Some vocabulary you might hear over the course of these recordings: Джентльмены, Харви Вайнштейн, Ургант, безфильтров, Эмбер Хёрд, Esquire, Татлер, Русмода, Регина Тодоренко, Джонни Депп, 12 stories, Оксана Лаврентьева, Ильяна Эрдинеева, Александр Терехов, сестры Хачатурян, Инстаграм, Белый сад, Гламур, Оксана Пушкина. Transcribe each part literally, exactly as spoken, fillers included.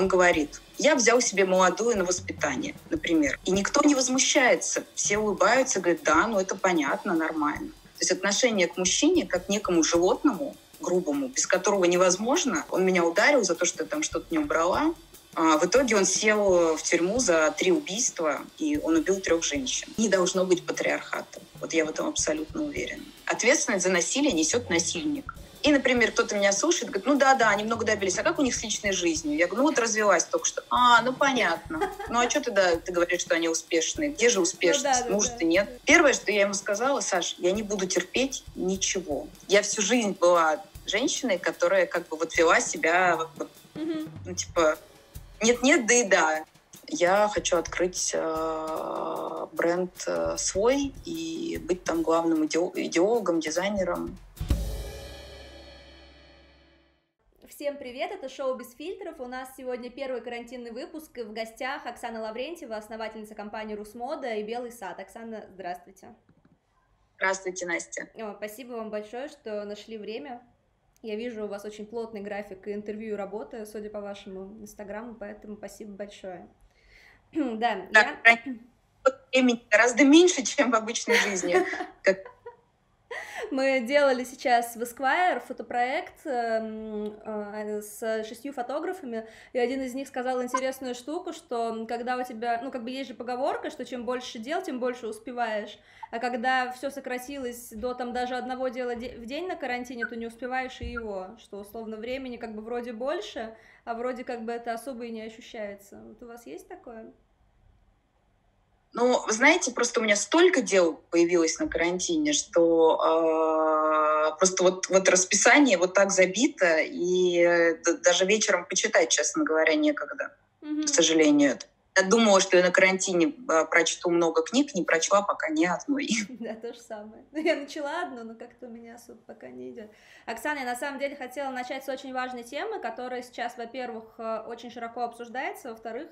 Он говорит: я взял себе молодую на воспитание, например. И никто не возмущается. Все улыбаются, говорят: да, ну это понятно, нормально. То есть отношение к мужчине как к некому животному, грубому, без которого невозможно. Он меня ударил за то, что я там что-то не убрала. А в итоге он сел в тюрьму за три убийства, и он убил трех женщин. Не должно быть патриархата. Вот я в этом абсолютно уверена. Ответственность за насилие несет насильник. И, например, кто-то меня слушает, говорит: ну да-да, они много добились, а как у них с личной жизнью? Я говорю: ну вот развелась только что. А, ну понятно. Ну а что ты, да, ты говоришь, что они успешные? Где же успешность? Ну, да, мужа-то да, нет. Да. Первое, что я ему сказала: Саш, я не буду терпеть ничего. Я всю жизнь была женщиной, которая как бы вот вела себя, вот, угу. ну типа, нет-нет, да и да. Я хочу открыть э, бренд э, свой и быть там главным идеологом, дизайнером. Всем привет, это шоу «Без фильтров». У нас сегодня первый карантинный выпуск. В гостях Оксана Лаврентьева, основательница компании «Русмода» и «Белый сад». Оксана, здравствуйте. Здравствуйте, Настя. О, спасибо вам большое, что нашли время. Я вижу, у вас очень плотный график интервью и работы, судя по вашему инстаграму, поэтому спасибо большое. Да, да я... времени гораздо меньше, чем в обычной жизни. Мы делали сейчас в Esquire фотопроект с шестью фотографами, и один из них сказал интересную штуку, что когда у тебя, ну, как бы есть же поговорка, что чем больше дел, тем больше успеваешь, а когда все сократилось до там даже одного дела в день на карантине, то не успеваешь и его, что условно времени как бы вроде больше, а вроде как бы это особо и не ощущается. Вот у вас есть такое? Ну, вы знаете, просто у меня столько дел появилось на карантине, что э, просто вот, вот расписание вот так забито, и э, даже вечером почитать, честно говоря, некогда, mm-hmm. к сожалению. Я думала, что я на карантине прочту много книг, не прочла пока ни одной. Да, то же самое. Я начала одну, но как-то у меня особо пока не идет. Оксана, я на самом деле хотела начать с очень важной темы, которая сейчас, во-первых, очень широко обсуждается, во-вторых,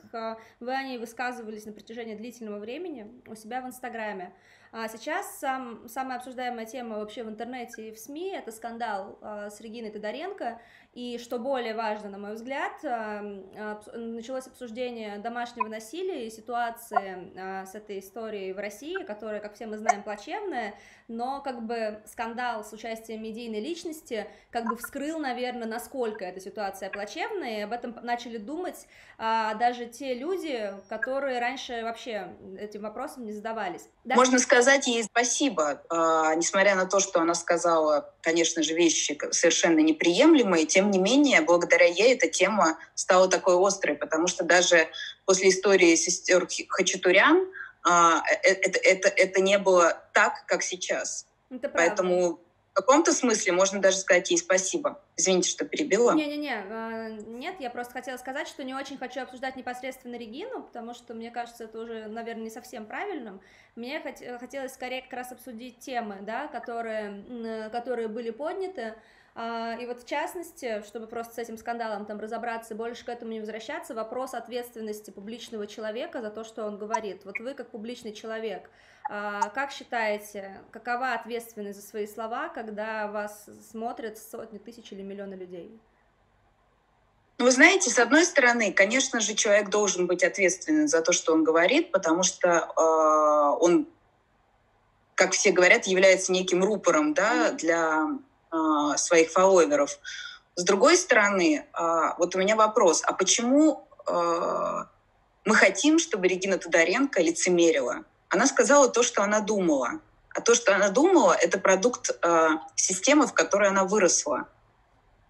вы о ней высказывались на протяжении длительного времени у себя в Инстаграме. А сейчас сам, самая обсуждаемая тема вообще в интернете и в СМИ — это скандал а, с Региной Тодоренко, и, что более важно, на мой взгляд, а, а, началось обсуждение домашнего насилия и ситуации а, с этой историей в России, которая, как все мы знаем, плачевная, но как бы скандал с участием медийной личности как бы вскрыл, наверное, насколько эта ситуация плачевная, и об этом начали думать а, даже те люди, которые раньше вообще этим вопросом не задавались. Даже... Можно сказать, Сказать ей спасибо, а, несмотря на то, что она сказала, конечно же, вещи совершенно неприемлемые, тем не менее, благодаря ей эта тема стала такой острой, потому что даже после истории сестер Хачатурян а, это, это, это не было так, как сейчас. Это правда. Поэтому в каком-то смысле можно даже сказать ей спасибо. Извините, что перебила. Не-не-не, нет, я просто хотела сказать, что не очень хочу обсуждать непосредственно Регину, потому что, мне кажется, это уже, наверное, не совсем правильным. Мне хотелось скорее как раз обсудить темы, да, которые, которые были подняты, и вот в частности, чтобы просто с этим скандалом там разобраться и больше к этому не возвращаться, вопрос ответственности публичного человека за то, что он говорит. Вот вы как публичный человек, как считаете, какова ответственность за свои слова, когда вас смотрят сотни тысяч или миллионы людей? Ну, вы знаете, с одной стороны, конечно же, человек должен быть ответственен за то, что он говорит, потому что э, он, как все говорят, является неким рупором, да, для э, своих фолловеров. С другой стороны, э, вот у меня вопрос, а почему э, мы хотим, чтобы Регина Тодоренко лицемерила? Она сказала то, что она думала. А то, что она думала, это продукт э, системы, в которой она выросла.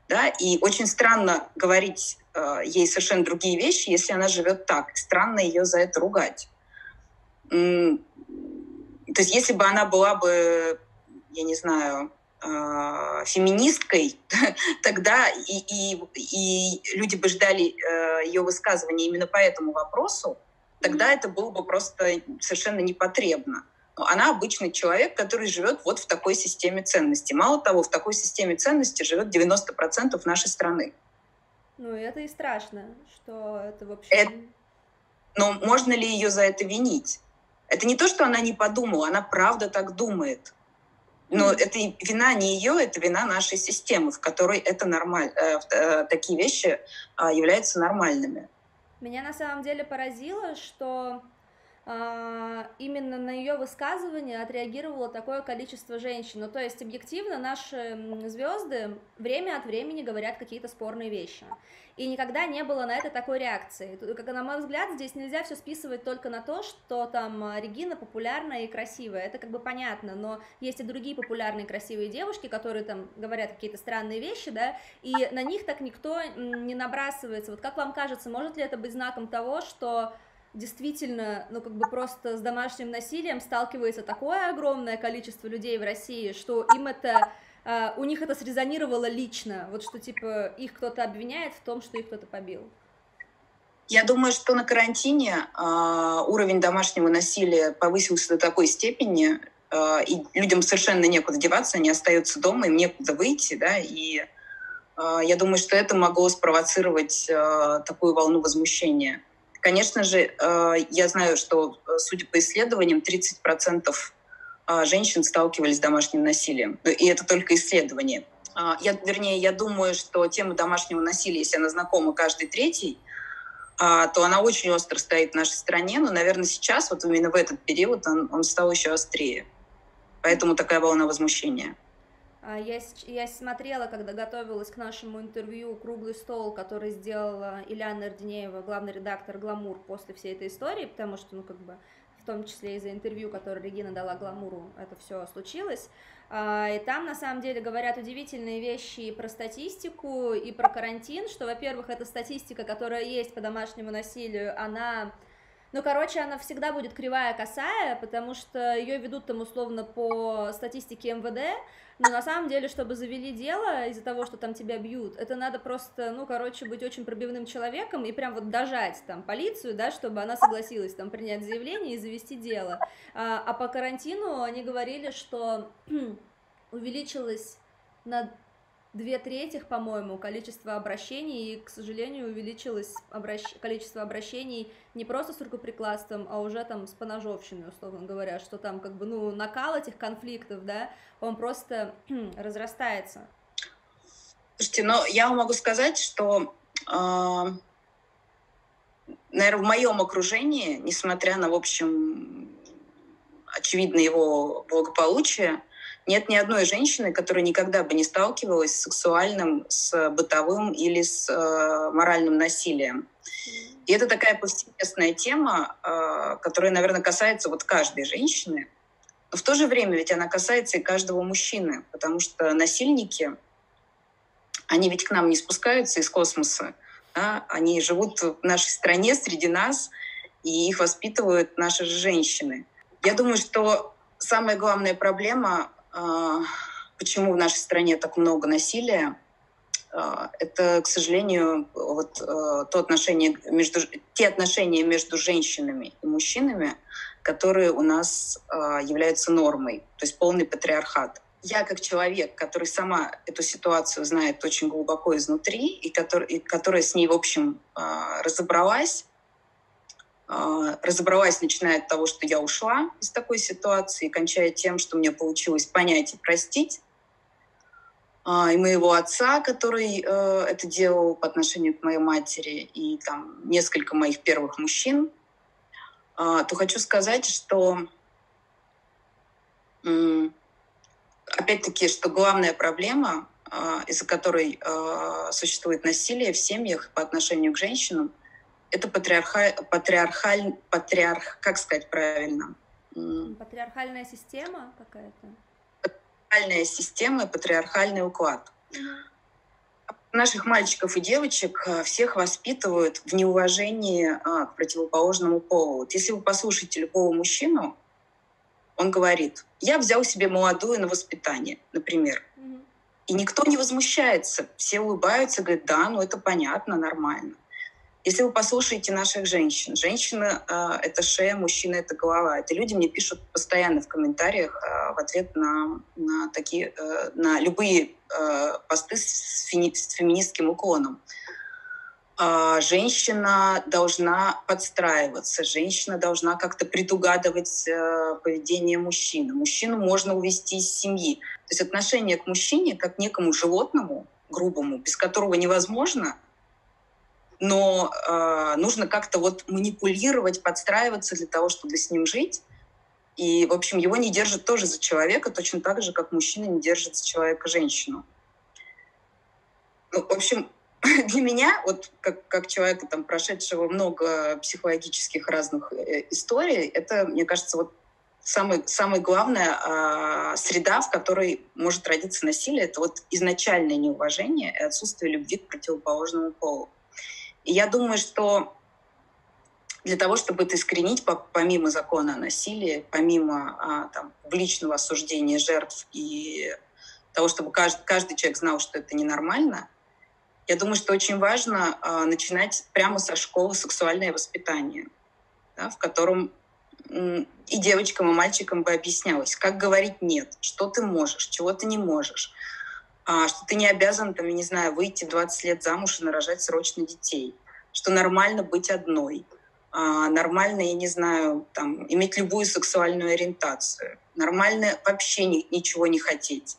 Да? И очень странно говорить э, ей совершенно другие вещи, если она живет так. Странно ее за это ругать. М- то есть если бы она была бы, я не знаю, э, феминисткой, тогда и, и, и люди бы ждали э, ее высказывания именно по этому вопросу, тогда это было бы просто совершенно непотребно. Она обычный человек, который живет вот в такой системе ценностей. Мало того, в такой системе ценностей живет девяносто процентов нашей страны. Ну, это и страшно, что это вообще... Это... Но можно ли ее за это винить? Это не то, что она не подумала, она правда так думает. Но это вина не ее, это вина нашей системы, в которой это нормаль... такие вещи являются нормальными. Меня на самом деле поразило, что э, именно на ее высказывание отреагировало такое количество женщин. Ну, то есть объективно наши звезды время от времени говорят какие-то спорные вещи. И никогда не было на это такой реакции. Как, на мой взгляд, здесь нельзя все списывать только на то, что там Регина популярная и красивая. Это как бы понятно, но есть и другие популярные красивые девушки, которые там говорят какие-то странные вещи, да, и на них так никто не набрасывается. Вот как вам кажется, может ли это быть знаком того, что действительно, ну, как бы просто с домашним насилием сталкивается такое огромное количество людей в России, что им это... Uh, у них это срезонировало лично, вот что, типа, их кто-то обвиняет в том, что их кто-то побил? Я думаю, что на карантине uh, уровень домашнего насилия повысился до такой степени, uh, и людям совершенно некуда деваться, они остаются дома, им некуда выйти, да, и uh, я думаю, что это могло спровоцировать uh, такую волну возмущения. Конечно же, uh, я знаю, что, судя по исследованиям, тридцать процентов женщин сталкивались с домашним насилием. И это только исследование. Я, вернее, я думаю, что тема домашнего насилия, если она знакома каждый третий, то она очень остро стоит в нашей стране. Но, наверное, сейчас, вот именно в этот период, он, он стал еще острее. Поэтому такая волна возмущения. Я, я смотрела, когда готовилась к нашему интервью, круглый стол, который сделала Ильяна Эрдинеева, главный редактор «Гламур», после всей этой истории, потому что, ну, как бы... в том числе из-за интервью, которое Регина дала Гламуру, это все случилось. И там, на самом деле, говорят удивительные вещи и про статистику, и про карантин, что, во-первых, эта статистика, которая есть по домашнему насилию, она... Ну, короче, она всегда будет кривая-косая, потому что ее ведут там условно по статистике эм вэ дэ, но на самом деле, чтобы завели дело из-за того, что там тебя бьют, это надо просто, ну, короче, быть очень пробивным человеком и прям вот дожать там полицию, да, чтобы она согласилась там принять заявление и завести дело. А, а по карантину они говорили, что увеличилось на две трети, по-моему, количество обращений, и, к сожалению, увеличилось обращ... количество обращений не просто с рукоприкладством, а уже там с поножовщиной, условно говоря, что там как бы, ну, накал этих конфликтов, да, он просто разрастается. Слушайте, ну, я могу сказать, что, э, наверное, в моем окружении, несмотря на, в общем, очевидно его благополучие, нет ни одной женщины, которая никогда бы не сталкивалась с сексуальным, с бытовым или с э, моральным насилием. И это такая повсеместная тема, э, которая, наверное, касается вот каждой женщины. Но в то же время ведь она касается и каждого мужчины, потому что насильники, они ведь к нам не спускаются из космоса, да? Они живут в нашей стране, среди нас, и их воспитывают наши же женщины. Я думаю, что самая главная проблема... почему в нашей стране так много насилия, это, к сожалению, вот то отношение между, те отношения между женщинами и мужчинами, которые у нас являются нормой, то есть полный патриархат. Я как человек, который сама эту ситуацию знает очень глубоко изнутри, и который, и которая с ней, в общем, разобралась, разобралась, начиная от того, что я ушла из такой ситуации, кончая тем, что мне получилось понять и простить. И моего отца, который это делал по отношению к моей матери, и там несколько моих первых мужчин, то хочу сказать, что опять-таки, что главная проблема, из-за которой существует насилие в семьях по отношению к женщинам, это патриарха... патриархаль... патриарх... Как сказать правильно? Патриархальная система какая-то? Патриархальная система и патриархальный уклад. Mm-hmm. Наших мальчиков и девочек всех воспитывают в неуважении а, к противоположному полу. Вот если вы послушаете любого мужчину, он говорит: «Я взял себе молодую на воспитание», например. Mm-hmm. И никто не возмущается. Все улыбаются, говорят: «Да, ну это понятно, нормально». Если вы послушаете наших женщин, женщина э, — это шея, мужчина — это голова. Это люди мне пишут постоянно в комментариях э, в ответ на, на, такие, э, на любые э, посты с, феми- с феминистским уклоном. женщина должна подстраиваться, женщина должна как-то предугадывать поведение мужчины. Мужчину можно увести из семьи. То есть отношение к мужчине как к некому животному, грубому, без которого невозможно, но э, нужно как-то вот манипулировать, подстраиваться для того, чтобы с ним жить. И, в общем, его не держат тоже за человека, точно так же, как мужчина не держит за человека женщину. Ну, в общем, для меня, вот как, как человека, там, прошедшего много психологических разных э, историй, это, мне кажется, вот самое, самое главное, э, среда, в которой может родиться насилие, это вот изначальное неуважение и отсутствие любви к противоположному полу. И я думаю, что для того, чтобы это искоренить, помимо закона о насилии, помимо э, там, публичного осуждения жертв и того, чтобы каждый, каждый человек знал, что это ненормально, я думаю, что очень важно э, начинать прямо со школы сексуальное воспитание, да, в котором э, и девочкам, и мальчикам бы объяснялось, как говорить «нет», что ты можешь, чего ты не можешь, э, что ты не обязан, там, я не знаю, выйти двадцать лет замуж и нарожать срочно детей, что нормально быть одной, э, нормально, я не знаю, там, иметь любую сексуальную ориентацию, нормально вообще ни, ничего не хотеть.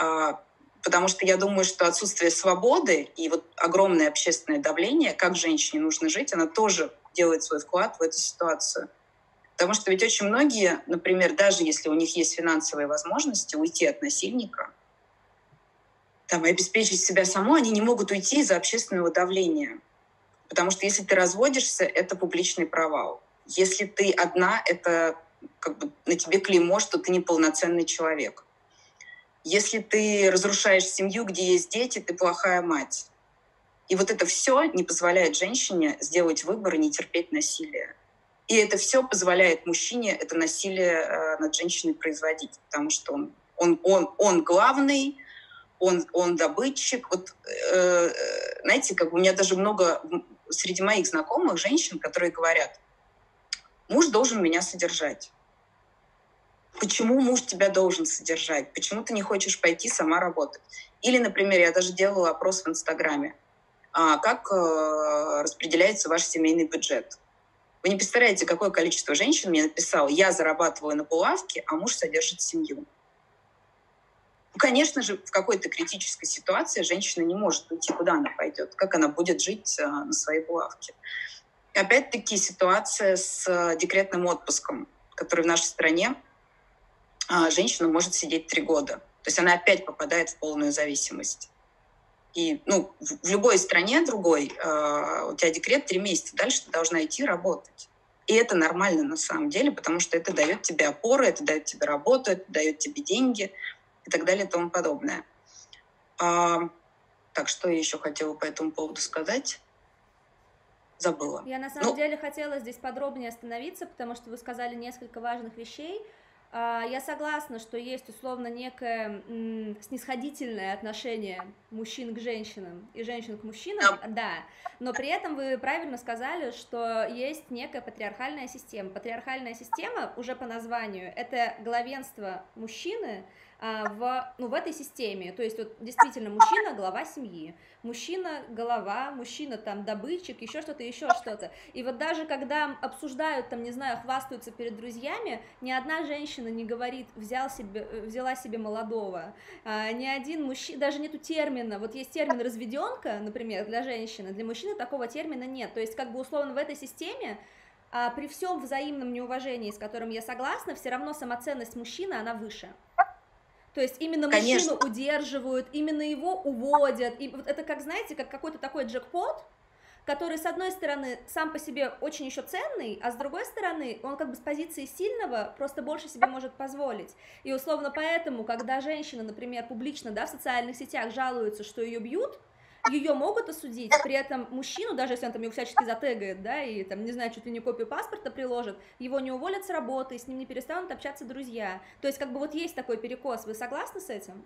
Э, Потому что я думаю, что отсутствие свободы и вот огромное общественное давление, как женщине нужно жить, она тоже делает свой вклад в эту ситуацию. Потому что ведь очень многие, например, даже если у них есть финансовые возможности уйти от насильника, там, обеспечить себя самой, они не могут уйти из-за общественного давления. Потому что если ты разводишься, это публичный провал. Если ты одна, это как бы на тебе клеймо, что ты неполноценный человек. Если ты разрушаешь семью, где есть дети, ты плохая мать. И вот это все не позволяет женщине сделать выбор и не терпеть насилие. И это все позволяет мужчине это насилие над женщиной производить, потому что он, он, он, он главный, он, он добытчик. Вот, э, знаете, как у меня даже много среди моих знакомых женщин, которые говорят: муж должен меня содержать. Почему муж тебя должен содержать? Почему ты не хочешь пойти сама работать? Или, например, я даже делала опрос в Инстаграме. А как э, распределяется ваш семейный бюджет? Вы не представляете, какое количество женщин мне написало: я зарабатываю на булавке, а муж содержит семью. Ну, конечно же, в какой-то критической ситуации женщина не может уйти, куда она пойдет, как она будет жить э, на своей булавке. Опять-таки ситуация с декретным отпуском, который в нашей стране женщина может сидеть три года. То есть она опять попадает в полную зависимость. И ну, в любой стране другой э, у тебя декрет три месяца, дальше ты должна идти работать. И это нормально на самом деле, потому что это дает тебе опоры, это дает тебе работу, это дает тебе деньги и так далее и тому подобное. А, так, что я еще хотела по этому поводу сказать? Забыла. Я на самом ну, деле хотела здесь подробнее остановиться, потому что вы сказали несколько важных вещей. Я согласна, что есть условно некое м, снисходительное отношение мужчин к женщинам и женщин к мужчинам, да, но при этом вы правильно сказали, что есть некая патриархальная система. Патриархальная система уже по названию — это главенство мужчины а, в, ну, в этой системе, то есть вот, действительно мужчина — глава семьи, мужчина — голова, мужчина там добытчик, еще что-то, еще что-то. И вот даже когда обсуждают, там, не знаю, хвастаются перед друзьями, ни одна женщина не говорит: взял себе, взяла себе молодого. А, ни один мужчина, даже нету термина, вот есть термин разведенка, например, для женщины, для мужчины такого термина нет. То есть как бы условно в этой системе а, при всем взаимном неуважении, с которым я согласна, все равно самоценность мужчины, она выше. То есть именно Конечно. Мужчину удерживают, именно его уводят, и вот это как, знаете, как какой-то такой джекпот, который, с одной стороны, сам по себе очень еще ценный, а с другой стороны, он как бы с позиции сильного просто больше себе может позволить. И условно поэтому, когда женщина, например, публично, да, в социальных сетях жалуется, что ее бьют, ее могут осудить, при этом мужчину, даже если он там его всячески затегает, да, и там, не знаю, чуть ли не копию паспорта приложит, его не уволят с работы, с ним не перестанут общаться друзья. То есть как бы вот есть такой перекос, вы согласны с этим?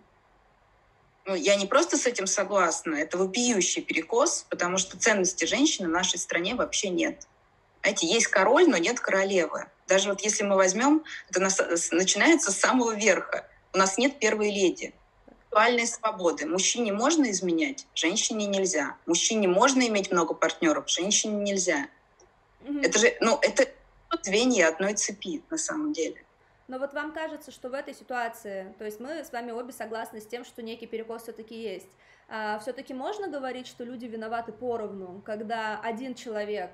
Ну, я не просто с этим согласна, это вопиющий перекос, потому что ценности женщины в нашей стране вообще нет. Знаете, есть король, но нет королевы. Даже вот если мы возьмем, это нас, начинается с самого верха. У нас нет первой леди. сексуальной свободы. Мужчине можно изменять, женщине нельзя. Мужчине можно иметь много партнеров, женщине нельзя. Mm-hmm. Это же, ну, это звенья одной цепи на самом деле. Но вот вам кажется, что в этой ситуации, то есть мы с вами обе согласны с тем, что некий перекос все-таки есть, а все-таки можно говорить, что люди виноваты поровну, когда один человек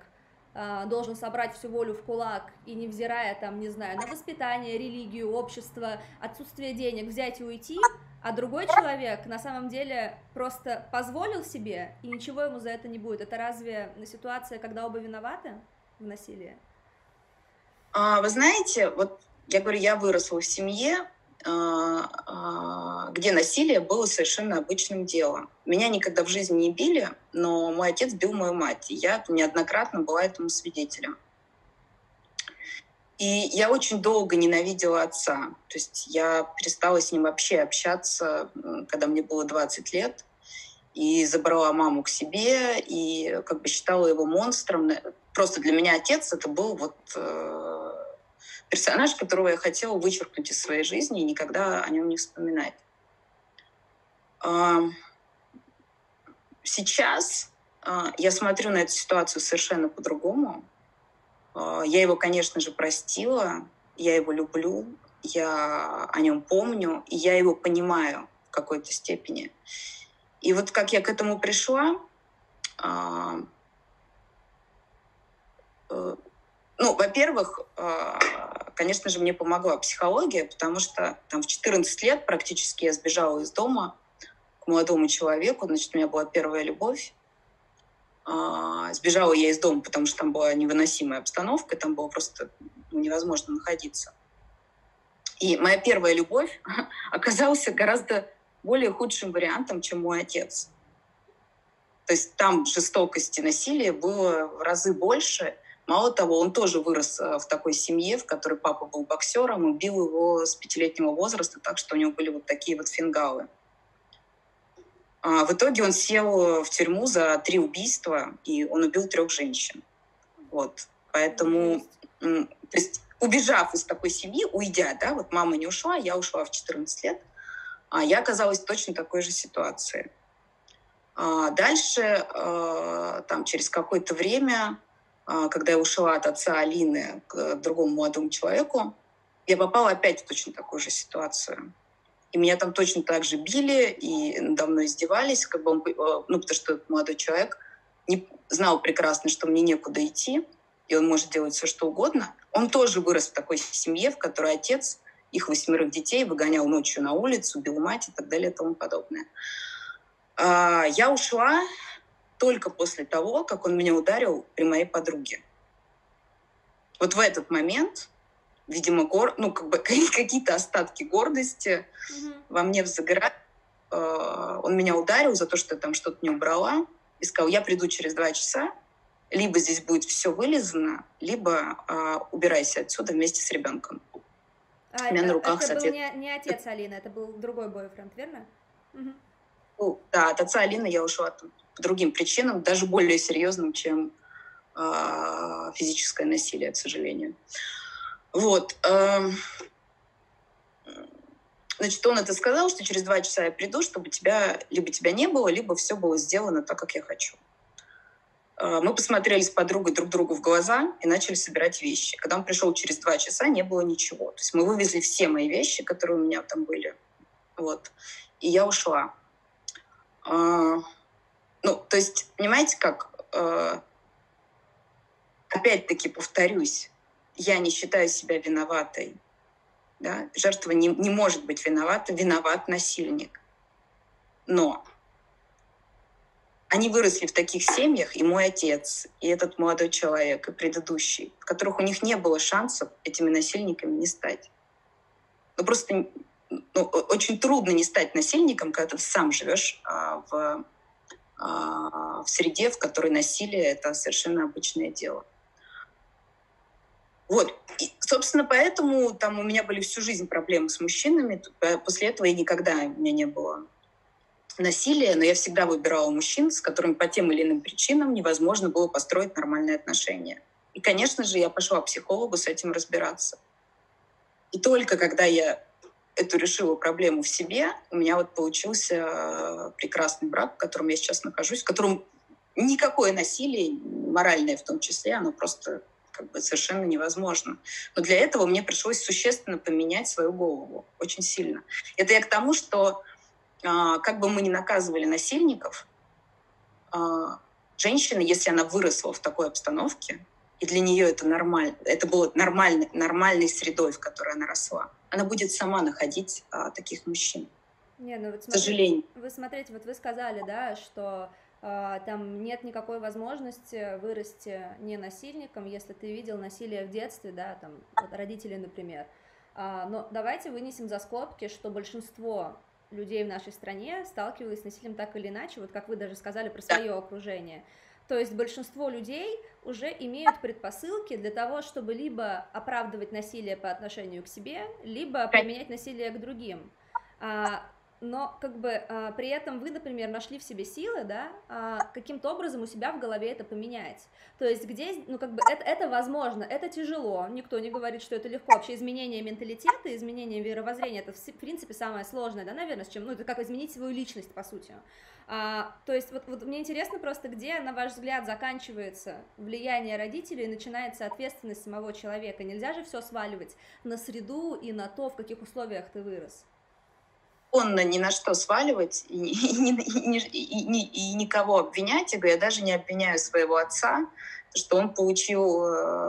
а, должен собрать всю волю в кулак и, невзирая там, не знаю, на воспитание, религию, общество, отсутствие денег, взять и уйти, а другой человек на самом деле просто позволил себе, и ничего ему за это не будет. Это разве ситуация, когда оба виноваты в насилии? А, вы знаете, вот я говорю, я выросла в семье, где насилие было совершенно обычным делом. Меня никогда в жизни не били, но мой отец бил мою мать, и я неоднократно была этому свидетелем. И я очень долго ненавидела отца. То есть я перестала с ним вообще общаться, когда мне было двадцать лет, и забрала маму к себе, и как бы считала его монстром. Просто для меня отец это был вот... персонаж, которого я хотела вычеркнуть из своей жизни и никогда о нем не вспоминать. Сейчас я смотрю на эту ситуацию совершенно по-другому. Я его, конечно же, простила, я его люблю, я о нем помню, и я его понимаю в какой-то степени. И вот как я к этому пришла... Ну, во-первых, конечно же, мне помогла психология, потому что там в четырнадцать лет практически я сбежала из дома к молодому человеку, значит, у меня была первая любовь. Сбежала я из дома, потому что там была невыносимая обстановка, там было просто невозможно находиться. И моя первая любовь оказалась гораздо более худшим вариантом, чем мой отец. То есть там жестокости, насилия было в разы больше. Мало того, он тоже вырос в такой семье, в которой папа был боксером и бил его с пятилетнего возраста, так что у него были вот такие вот фингалы. А в итоге он сел в тюрьму за три убийства, и он убил трех женщин. Вот. Поэтому, то есть, убежав из такой семьи, уйдя, да, вот мама не ушла, я ушла в четырнадцать лет, а я оказалась в точно такой же ситуации. А дальше, там, через какое-то время... когда я ушла от отца Алины к другому молодому человеку, я попала опять в точно такую же ситуацию. И меня там точно так же били, и надо мной издевались, как бы он, ну, потому что этот молодой человек не, знал прекрасно, что мне некуда идти, и он может делать все, что угодно. Он тоже вырос в такой семье, в которой отец их восьмерых детей выгонял ночью на улицу, бил мать и так далее и тому подобное. Я ушла... только после того, как он меня ударил при моей подруге. Вот в этот момент, видимо, гор... ну, как бы, какие-то остатки гордости mm-hmm. во мне взыграли. Он меня ударил за то, что я там что-то не убрала, и сказал, я приду через два часа, либо здесь будет все вылезано, либо а, убирайся отсюда вместе с ребенком. А, у меня это, на руках, это был не, не отец Алины, это был другой бойфренд, верно? Mm-hmm. Ну, да, от отца Алины я ушла оттуда. По другим причинам, даже более серьезным, чем э, физическое насилие, к сожалению. Вот. Э, значит, он это сказал, что через два часа я приду, чтобы тебя, либо тебя не было, либо все было сделано так, как я хочу. Э, мы посмотрели с подругой друг другу в глаза и начали собирать вещи. Когда он пришел через два часа, не было ничего. То есть мы вывезли все мои вещи, которые у меня там были. Вот. И я ушла. Э, Ну, то есть, понимаете, как, э, опять-таки повторюсь, я не считаю себя виноватой. Да? Жертва не, не может быть виновата, виноват насильник. Но они выросли в таких семьях, и мой отец, и этот молодой человек, и предыдущий, в которых у них не было шансов этими насильниками не стать. Ну, просто ну, очень трудно не стать насильником, когда ты сам живешь а, в... в среде, в которой насилие — это совершенно обычное дело. Вот. И, собственно, поэтому там у меня были всю жизнь проблемы с мужчинами. После этого я никогда, у меня не было насилия, но я всегда выбирала мужчин, с которыми по тем или иным причинам невозможно было построить нормальные отношения. И, конечно же, я пошла к психологу с этим разбираться. И только когда я эту решила проблему в себе, у меня вот получился прекрасный брак, в котором я сейчас нахожусь, в котором никакое насилие, моральное в том числе, оно просто как бы совершенно невозможно. Но для этого мне пришлось существенно поменять свою голову, очень сильно. Это я к тому, что как бы мы ни наказывали насильников, женщина, если она выросла в такой обстановке, и для нее это нормально, это было нормальной, нормальной средой, в которой она росла, она будет сама находить а, таких мужчин. Не, ну вот к смотри, сожалению. Вы смотрите, вот вы сказали, да, что э, там нет никакой возможности вырасти не насильником, если ты видел насилие в детстве, да, там вот родители, например. А, но давайте вынесем за скобки, что большинство людей в нашей стране сталкивались с насилием так или иначе, вот как вы даже сказали про свое окружение. То есть большинство людей уже имеют предпосылки для того, чтобы либо оправдывать насилие по отношению к себе, либо применять насилие к другим. Но как бы при этом вы, например, нашли в себе силы, да, каким-то образом у себя в голове это поменять. То есть где, ну как бы это, это возможно, это тяжело, никто не говорит, что это легко. Вообще изменение менталитета, изменение веровоззрения, это в принципе самое сложное, да, наверное, с чем, ну это как изменить свою личность, по сути. А, то есть вот, вот мне интересно просто, где, на ваш взгляд, заканчивается влияние родителей и начинается ответственность самого человека. Нельзя же все сваливать на среду и на то, в каких условиях ты вырос. Он ни на что сваливать и, и, и, и, и никого обвинять. Я даже не обвиняю своего отца, что он получил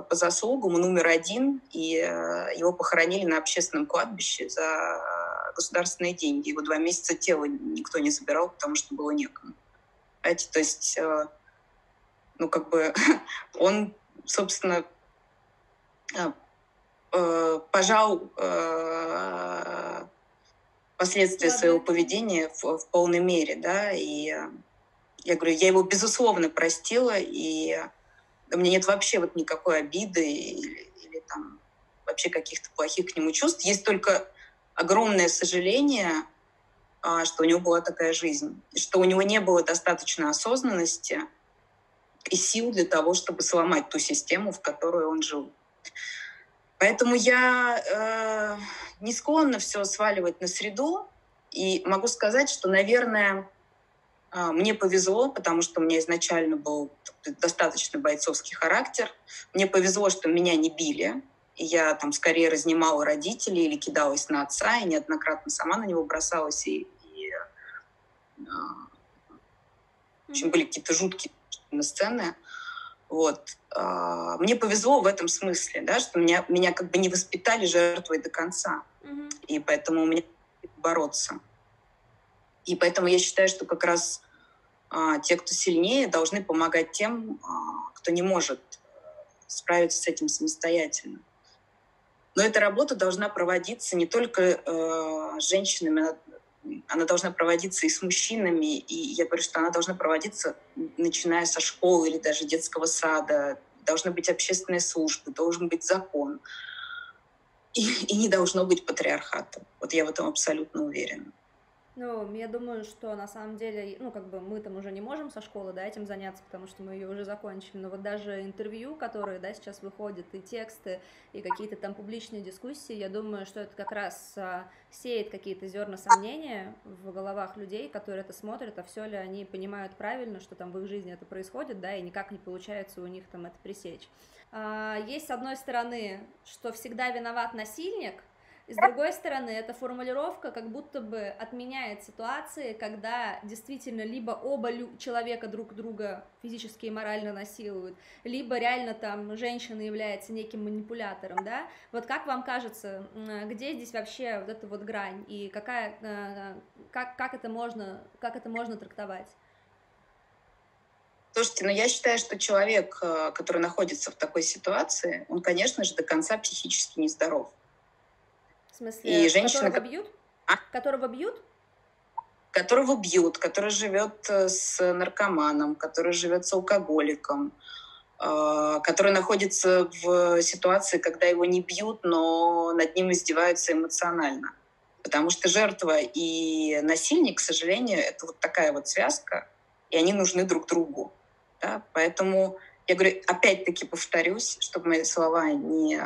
по заслугам номер один, и его похоронили на общественном кладбище за государственные деньги. Его два месяца тело никто не забирал, потому что было некому. Знаете, то есть, ну как бы он, собственно, пожал последствия своего поведения в, в полной мере, да, и я говорю, я его безусловно простила, и у меня нет вообще вот никакой обиды или, или там вообще каких-то плохих к нему чувств, есть только огромное сожаление, что у него была такая жизнь, что у него не было достаточно осознанности и сил для того, чтобы сломать ту систему, в которой он жил. Поэтому я э, не склонна все сваливать на среду. И могу сказать, что, наверное, э, мне повезло, потому что у меня изначально был достаточно бойцовский характер. Мне повезло, что меня не били. И я там скорее разнимала родителей или кидалась на отца, и неоднократно сама на него бросалась. И, и, э, в общем, были какие-то жуткие сцены. Вот. Мне повезло в этом смысле, да, что меня, меня как бы не воспитали жертвой до конца, mm-hmm. и поэтому у меня бороться. И поэтому я считаю, что как раз а, те, кто сильнее, должны помогать тем, а, кто не может справиться с этим самостоятельно. Но эта работа должна проводиться не только а, с женщинами, она, она должна проводиться и с мужчинами, и я говорю, что она должна проводиться, начиная со школы или даже детского сада, должны быть общественные службы, должен быть закон. И, и не должно быть патриархата. Вот я в этом абсолютно уверена. Ну, я думаю, что на самом деле, ну, как бы мы там уже не можем со школы, да, этим заняться, потому что мы ее уже закончили, но вот даже интервью, которые, да, сейчас выходят, и тексты, и какие-то там публичные дискуссии, я думаю, что это как раз сеет какие-то зерна сомнения в головах людей, которые это смотрят, а все ли они понимают правильно, что там в их жизни это происходит, да, и никак не получается у них там это пресечь. Есть, с одной стороны, что всегда виноват насильник, и с другой стороны, эта формулировка как будто бы отменяет ситуации, когда действительно либо оба человека друг друга физически и морально насилуют, либо реально там женщина является неким манипулятором, да? Вот как вам кажется, где здесь вообще вот эта вот грань, и какая, как, как, это можно, как это можно трактовать? Слушайте, ну я считаю, что человек, который находится в такой ситуации, он, конечно же, до конца психически нездоров. В смысле, и женщина, которого бьют? А? Которого бьют? Которого бьют, который живет с наркоманом, который живет с алкоголиком, э, который находится в ситуации, когда его не бьют, но над ним издеваются эмоционально. Потому что жертва и насильник, к сожалению, это вот такая вот связка, и они нужны друг другу. Да? Поэтому я говорю, опять-таки повторюсь, чтобы мои слова не...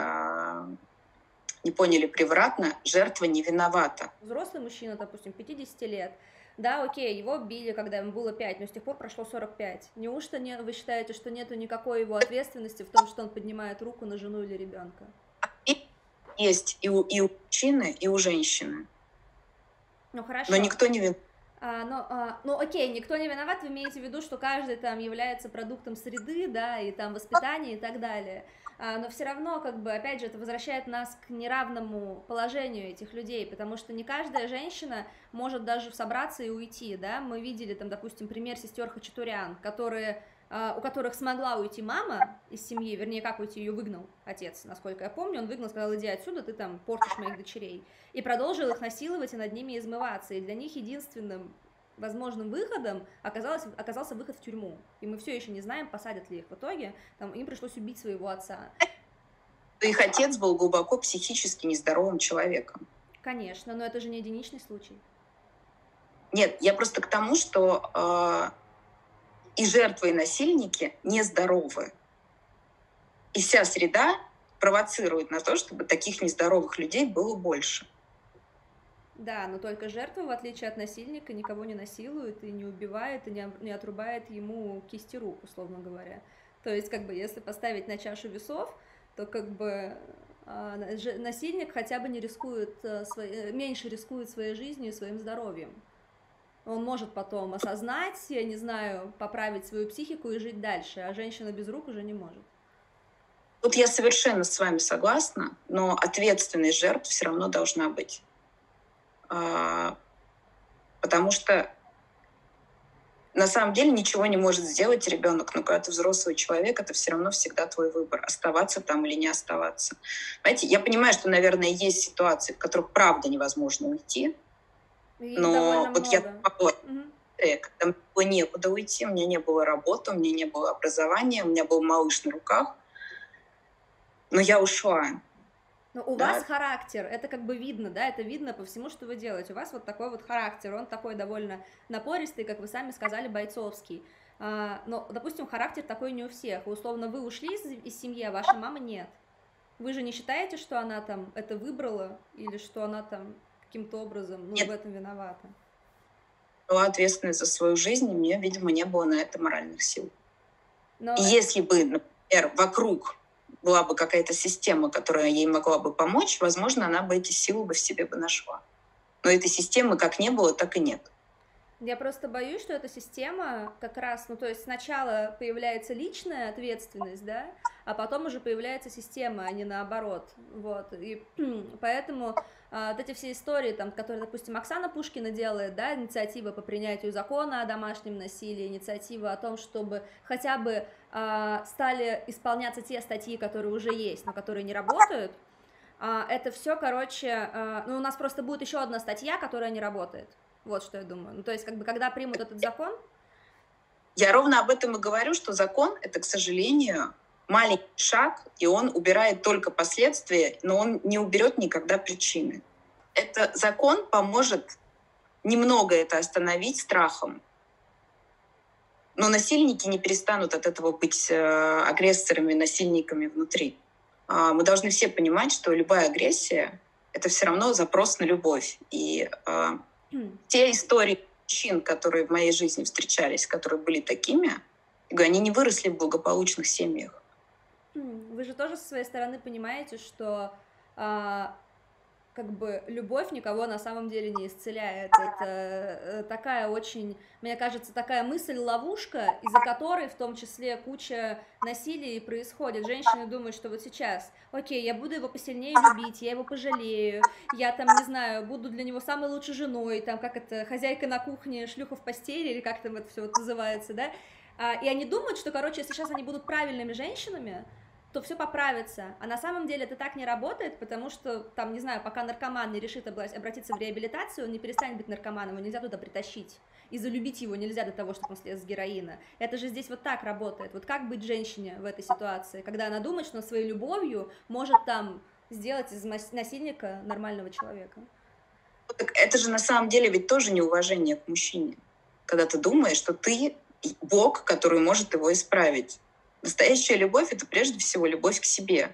не поняли превратно, жертва не виновата. Взрослый мужчина, допустим, пятьдесят лет, да, окей, его били, когда ему было пять, но с тех пор прошло сорок пять. Неужто не, вы считаете, что нету никакой его ответственности в том, что он поднимает руку на жену или ребенка? Есть и у, и у мужчины, и у женщины. Ну, хорошо. Но никто не виноват. А, но, а, ну, окей, никто не виноват, вы имеете в виду, что каждый там является продуктом среды, да, и там воспитания и так далее. А, но все равно, как бы, опять же, это возвращает нас к неравному положению этих людей, потому что не каждая женщина может даже собраться и уйти, да. Мы видели там, допустим, пример сестер Хачатурян, которые, а, у которых смогла уйти мама из семьи, вернее, как уйти, ее выгнал отец, насколько я помню, он выгнал, сказал, иди отсюда, ты там портишь моих дочерей, и продолжил их насиловать и над ними измываться, и для них единственным возможным выходом оказалось, оказался выход в тюрьму. И мы все еще не знаем, посадят ли их в итоге. Там, им пришлось убить своего отца. Их отец был глубоко психически нездоровым человеком. Конечно, но это же не единичный случай. Нет, я просто к тому, что э, и жертвы, и насильники нездоровы. И вся среда провоцирует на то, чтобы таких нездоровых людей было больше. Да, но только жертва, в отличие от насильника, никого не насилует и не убивает, и не отрубает ему кисти рук, условно говоря. То есть, как бы, если поставить на чашу весов, то, как бы, насильник хотя бы не рискует, меньше рискует своей жизнью и своим здоровьем. Он может потом осознать, я не знаю, поправить свою психику и жить дальше, а женщина без рук уже не может. Тут я совершенно с вами согласна, но ответственность жертв все равно должна быть. Потому что на самом деле ничего не может сделать ребенок, но когда ты взрослый человек, это все равно всегда твой выбор, оставаться там или не оставаться. Знаете, я понимаю, что, наверное, есть ситуации, в которых правда невозможно уйти, и но вот много. Я там угу. было некуда уйти, у меня не было работы, у меня не было образования, у меня был малыш на руках, но я ушла. Но у да. вас характер, это как бы видно, да, это видно по всему, что вы делаете. У вас вот такой вот характер, он такой довольно напористый, как вы сами сказали, бойцовский. А, но, допустим, характер такой не у всех. Условно, вы ушли из, из семьи, а ваша мама нет. Вы же не считаете, что она там это выбрала или что она там каким-то образом ну, в этом виновата? Была ответственность за свою жизнь, и мне, видимо, не было на это моральных сил. Но... Если бы, например, вокруг... была бы какая-то система, которая ей могла бы помочь, возможно, она бы эти силы бы в себе бы нашла. Но этой системы как не было, так и нет. Я просто боюсь, что эта система как раз, ну то есть сначала появляется личная ответственность, да, а потом уже появляется система, а не наоборот, вот, и поэтому а, вот эти все истории, там, которые, допустим, Оксана Пушкина делает, да, инициатива по принятию закона о домашнем насилии, инициатива о том, чтобы хотя бы а, стали исполняться те статьи, которые уже есть, но которые не работают, а, это все, короче, а, ну у нас просто будет еще одна статья, которая не работает. Вот что я думаю. Ну, то есть, как бы, когда примут этот закон... Я ровно об этом и говорю, что закон — это, к сожалению, маленький шаг, и он убирает только последствия, но он не уберет никогда причины. Это закон поможет немного это остановить страхом. Но насильники не перестанут от этого быть агрессорами, насильниками внутри. Мы должны все понимать, что любая агрессия — это все равно запрос на любовь. И... Те истории мужчин, которые в моей жизни встречались, которые были такими, они не выросли в благополучных семьях. Вы же тоже со своей стороны понимаете, что а, как бы любовь никого на самом деле не исцеляет. Это такая очень, мне кажется, такая мысль-ловушка, из-за которой в том числе куча насилия происходит. Женщины думают, что вот сейчас, окей, я буду его посильнее любить, я его пожалею, я там, не знаю, буду для него самой лучшей женой, там, как это, хозяйка на кухне, шлюха в постели, или как там это все вот называется, да, и они думают, что, короче, если сейчас они будут правильными женщинами, то все поправится, а на самом деле это так не работает, потому что, там, не знаю, пока наркоман не решит обратиться в реабилитацию, он не перестанет быть наркоманом, его нельзя туда притащить, и залюбить его нельзя до того, чтобы он слез с героина. Это же здесь вот так работает, вот как быть женщине в этой ситуации, когда она думает, что своей любовью может там сделать из насильника нормального человека. Так это же на самом деле ведь тоже неуважение к мужчине, когда ты думаешь, что ты Бог, который может его исправить. Настоящая любовь — это прежде всего любовь к себе.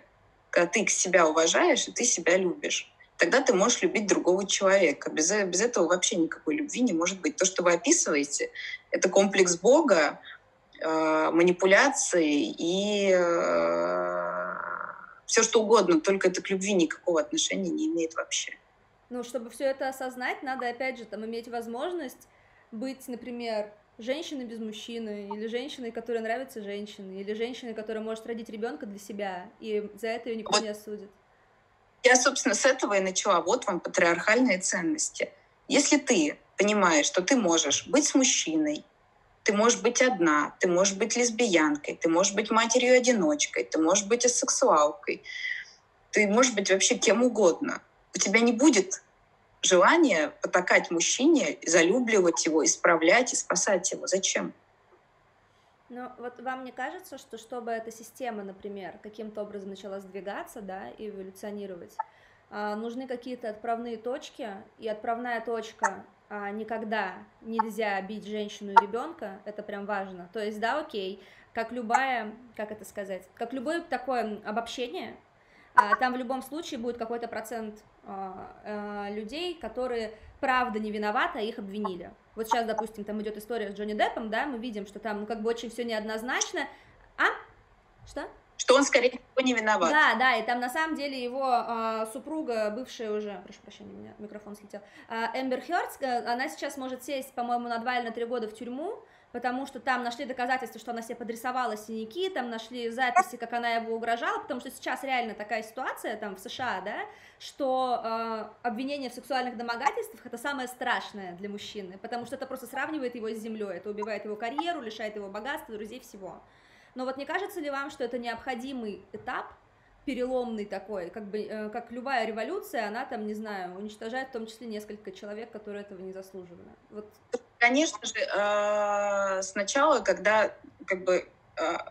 когда ты себя уважаешь и ты себя любишь, тогда ты можешь любить другого человека. Без, без этого вообще никакой любви не может быть. То, что вы описываете, это комплекс Бога, э, манипуляции и э, все что угодно, только это к любви никакого отношения не имеет вообще. Ну, чтобы все это осознать, надо, опять же, там, иметь возможность быть, например, женщиной без мужчины, или женщиной, которой нравится женщина, или женщиной, которая может родить ребенка для себя, и за это ее никто вот не осудит. Я, собственно, с этого и начала. Вот вам патриархальные ценности. Если ты понимаешь, что ты можешь быть с мужчиной, ты можешь быть одна, ты можешь быть лесбиянкой, ты можешь быть матерью-одиночкой, ты можешь быть асексуалкой, ты можешь быть вообще кем угодно. У тебя не будет желания потакать мужчине, залюбливать его, исправлять и спасать его. Зачем? Ну, вот вам не кажется, что чтобы эта система, например, каким-то образом начала сдвигаться, да, и эволюционировать, нужны какие-то отправные точки, и отправная точка никогда нельзя бить женщину и ребенка, это прям важно. То есть, да, окей, как любая, как это сказать, как любое такое обобщение, там в любом случае будет какой-то процент людей, которые правда не виноваты, а их обвинили. Вот сейчас, допустим, там идет история с Джонни Деппом, да, мы видим, что там, ну, как бы очень все неоднозначно. А? Что? Что он, скорее всего, не виноват. Да, да, и там на самом деле его а, супруга, бывшая уже, прошу прощения, у меня микрофон слетел, а, Эмбер Хёрд, она сейчас может сесть, по-моему, на два или на три года в тюрьму, потому что там нашли доказательства, что она себе подрисовала синяки, там нашли записи, как она его угрожала, потому что сейчас реально такая ситуация там в США, да, что э, обвинение в сексуальных домогательствах – это самое страшное для мужчины, потому что это просто сравнивает его с землей, это убивает его карьеру, лишает его богатства, друзей, всего. Но вот не кажется ли вам, что это необходимый этап, переломный такой, как бы, э, как любая революция, она там, не знаю, уничтожает в том числе несколько человек, которые этого не заслуживали? Вот. Конечно же, сначала, когда как бы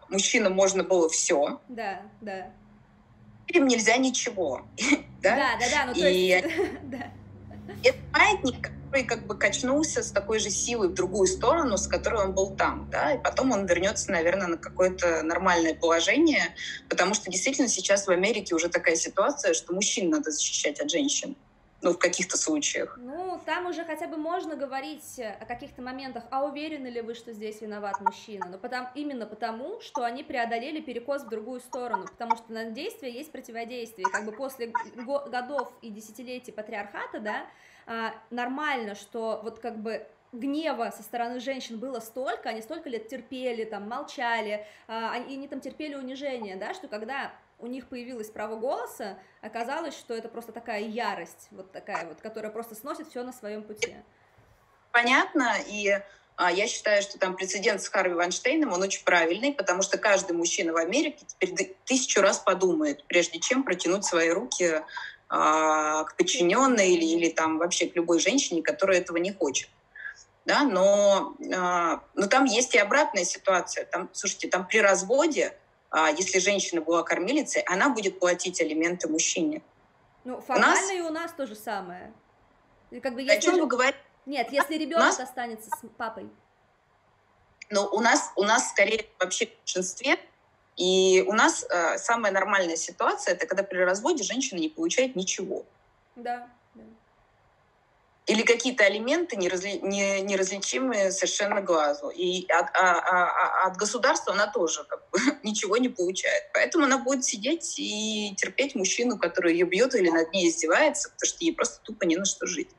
мужчинам можно было все, да, да, им нельзя ничего, да, да, да, да, ну то есть, да. Это маятник, который как бы качнулся с такой же силой в другую сторону, с которой он был там, да, и потом он вернется, наверное, на какое-то нормальное положение, потому что действительно сейчас в Америке уже такая ситуация, что мужчин надо защищать от женщин. Ну, в каких-то случаях. Ну, там уже хотя бы можно говорить о каких-то моментах, а уверены ли вы, что здесь виноват мужчина? Но потом, именно потому, что они преодолели перекос в другую сторону, потому что на действие есть противодействие. Как бы после годов и десятилетий патриархата, да, нормально, что вот как бы гнева со стороны женщин было столько, они столько лет терпели, там, молчали, и они там терпели унижение, да, что когда у них появилось право голоса, оказалось, что это просто такая ярость, вот такая вот, которая просто сносит все на своем пути. Понятно, и а, я считаю, что там прецедент с Харви Вайнштейном, он очень правильный, потому что каждый мужчина в Америке теперь тысячу раз подумает, прежде чем протянуть свои руки а, к подчиненной или, или там вообще к любой женщине, которая этого не хочет. Да, но, а, но там есть и обратная ситуация. Там, слушайте, там при разводе, если женщина была кормилицей, она будет платить алименты мужчине. Ну, формально у нас... и у нас то же самое. Как бы, если... О чем вы говорите? Нет, если ребенок нас... останется с папой. Ну, у нас, у нас скорее вообще в большинстве. И у нас э, самая нормальная ситуация, это когда при разводе женщина не получает ничего. Да. Да. Или какие-то алименты неразли... не... неразличимые совершенно глазу. И от, а, а, а от государства она тоже как бы ничего не получает. Поэтому она будет сидеть и терпеть мужчину, который ее бьет или над ней издевается, потому что ей просто тупо не на что жить.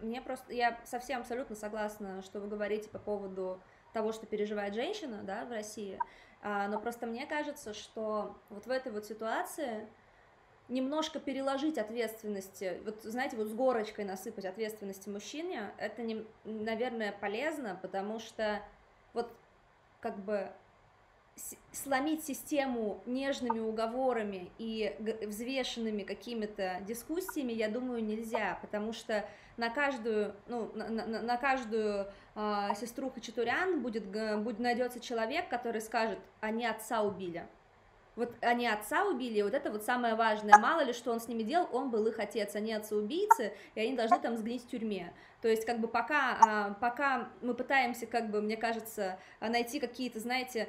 Мне просто... Я совсем абсолютно согласна, что вы говорите по поводу того, что переживает женщина, да, в России. А, но просто мне кажется, что вот в этой вот ситуации... немножко переложить ответственности, вот, знаете, вот с горочкой насыпать ответственности мужчине, это, не, наверное, полезно, потому что вот как бы сломить систему нежными уговорами и взвешенными какими-то дискуссиями, я думаю, нельзя, потому что на каждую, ну, на, на, на каждую э, сестру Хачатурян будет, будет, найдется человек, который скажет, они отца убили. Вот они отца убили, и вот это вот самое важное. Мало ли, что он с ними делал, он был их отец, они отцы-убийцы, и они должны там сгнить в тюрьме. То есть, как бы, пока, пока мы пытаемся, как бы, мне кажется, найти какие-то, знаете,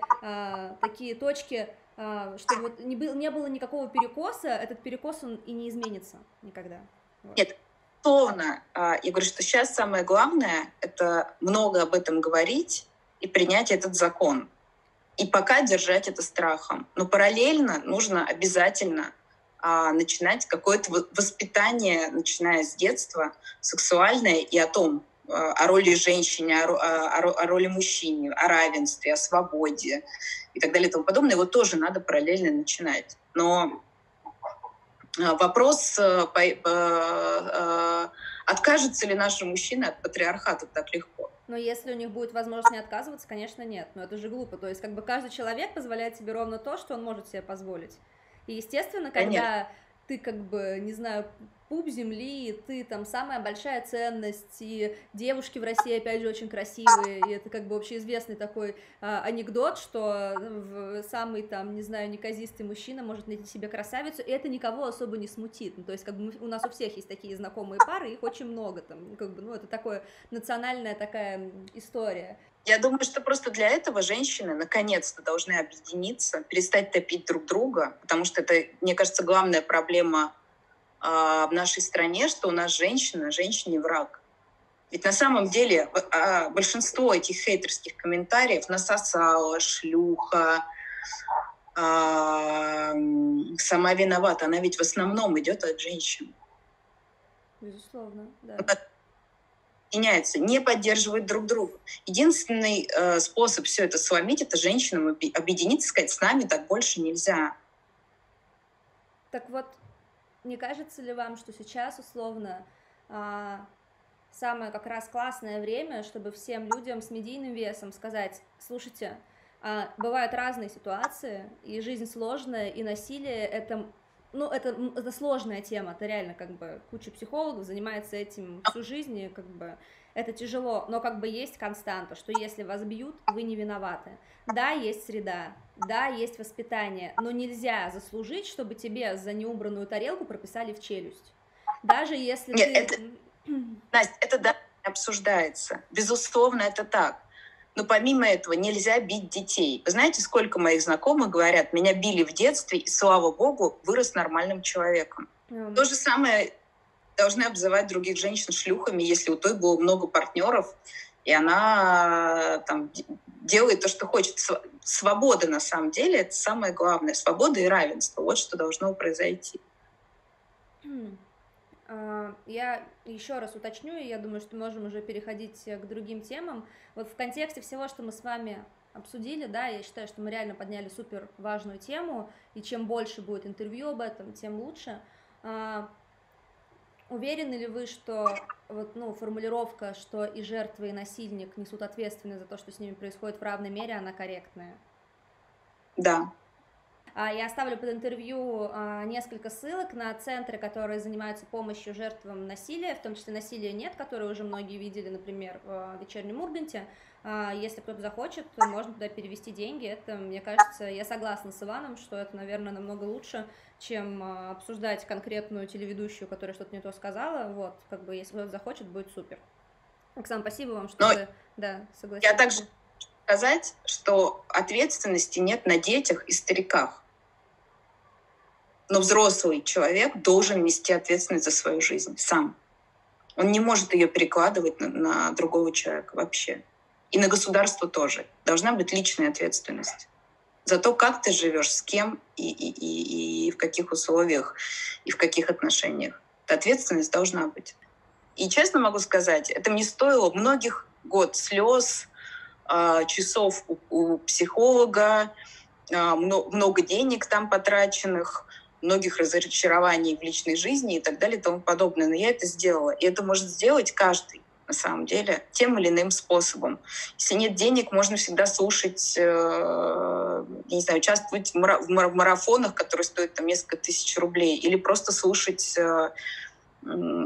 такие точки чтобы вот не было, не было никакого перекоса, этот перекос, он и не изменится никогда. Вот. Нет, словно, я говорю, что сейчас самое главное — это много об этом говорить и принять этот закон. И пока держать это страхом. Но параллельно нужно обязательно а, начинать какое-то воспитание, начиная с детства, сексуальное, и о том, о роли женщины, о, о, о роли мужчины, о равенстве, о свободе и так далее и тому подобное. Его тоже надо параллельно начинать. Но вопрос, откажется ли наши мужчины от патриархата так легко. Но если у них будет возможность не отказываться, конечно, нет. Но это же глупо. То есть как бы каждый человек позволяет себе ровно то, что он может себе позволить. И, естественно, когда... Конечно. Ты как бы, не знаю, пуп земли, ты там самая большая ценность, и девушки в России, опять же, очень красивые, и это как бы общеизвестный такой а, анекдот, что самый там, не знаю, неказистый мужчина может найти себе красавицу, и это никого особо не смутит, ну, то есть как бы у нас у всех есть такие знакомые пары, их очень много там, как бы, ну, это такое национальная такая история. Я думаю, что просто для этого женщины наконец-то должны объединиться, перестать топить друг друга, потому что это, мне кажется, главная проблема э, в нашей стране, что у нас женщина, женщине враг. Ведь на самом деле э, большинство этих хейтерских комментариев «насосала», «шлюха», э, «сама виновата», она ведь в основном идет от женщин. Безусловно, да. Меняется, не поддерживают друг друга. Единственный э, способ все это сломить — это женщинам объединиться, сказать, с нами так больше нельзя. Так вот, не кажется ли вам, что сейчас, условно, э, самое как раз классное время, чтобы всем людям с медийным весом сказать: слушайте, э, бывают разные ситуации, и жизнь сложная, и насилие — это... Ну, это, это сложная тема, это реально как бы куча психологов занимается этим всю жизнь, и как бы это тяжело, но как бы есть константа, что если вас бьют, вы не виноваты. Да, есть среда, да, есть воспитание, но нельзя заслужить, чтобы тебе за неубранную тарелку прописали в челюсть. Даже если... Нет, ты... это... Настя, это да, обсуждается, безусловно, это так. Но помимо этого нельзя бить детей. Вы знаете, сколько моих знакомых говорят: меня били в детстве, и, слава богу, вырос нормальным человеком. Mm-hmm. То же самое должны обзывать других женщин шлюхами, если у той было много партнеров, и она там делает то, что хочет. Свобода, на самом деле, это самое главное. Свобода и равенство. Вот что должно произойти. Mm. Я еще раз уточню, и я думаю, что можем уже переходить к другим темам. Вот в контексте всего, что мы с вами обсудили, да, я считаю, что мы реально подняли супер важную тему, и чем больше будет интервью об этом, тем лучше. Уверены ли вы, что вот, ну, формулировка, что и жертва, и насильник несут ответственность за то, что с ними происходит, в равной мере, она корректная? Да. Я оставлю под интервью несколько ссылок на центры, которые занимаются помощью жертвам насилия, в том числе «Насилия нет», которые уже многие видели, например, в «Вечернем Урганте». Если кто-то захочет, то можно туда перевести деньги. Это, мне кажется, я согласна с Иваном, что это, наверное, намного лучше, чем обсуждать конкретную телеведущую, которая что-то не то сказала. Вот, как бы, если кто-то захочет, будет супер. Оксана, спасибо вам, что Но вы да, согласились. Я также хочу сказать, что ответственности нет на детях и стариках. Но взрослый человек должен нести ответственность за свою жизнь сам. Он не может ее перекладывать на, на другого человека вообще. И на государство тоже. Должна быть личная ответственность за то, как ты живешь, с кем и, и, и, и в каких условиях, и в каких отношениях. Эта ответственность должна быть. И честно могу сказать, это мне стоило многих год слез, часов у, у психолога, много денег там потраченных, многих разочарований в личной жизни и так далее и тому подобное. Но я это сделала. И это может сделать каждый, на самом деле, тем или иным способом. Если нет денег, можно всегда слушать, я не знаю, участвовать в марафонах, которые стоят там несколько тысяч рублей, или просто слушать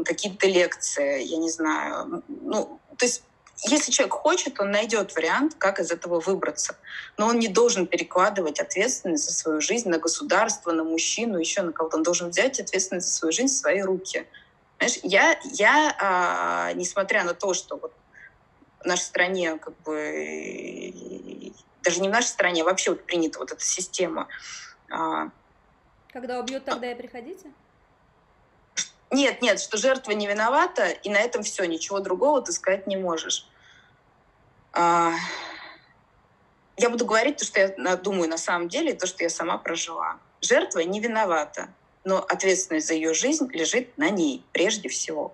какие-то лекции, я не знаю. Ну, то есть если человек хочет, он найдет вариант, как из этого выбраться. Но он не должен перекладывать ответственность за свою жизнь на государство, на мужчину, еще на кого-то. Он должен взять ответственность за свою жизнь в свои руки. Знаешь, я, я а, несмотря на то, что вот в нашей стране как бы даже не в нашей стране, а вообще вот принята вот эта система. Когда убьют, тогда и приходите? Нет, нет, что жертва не виновата, и на этом все, ничего другого ты сказать не можешь. Я буду говорить то, что я думаю на самом деле, то, что я сама прожила. Жертва не виновата, но ответственность за ее жизнь лежит на ней прежде всего.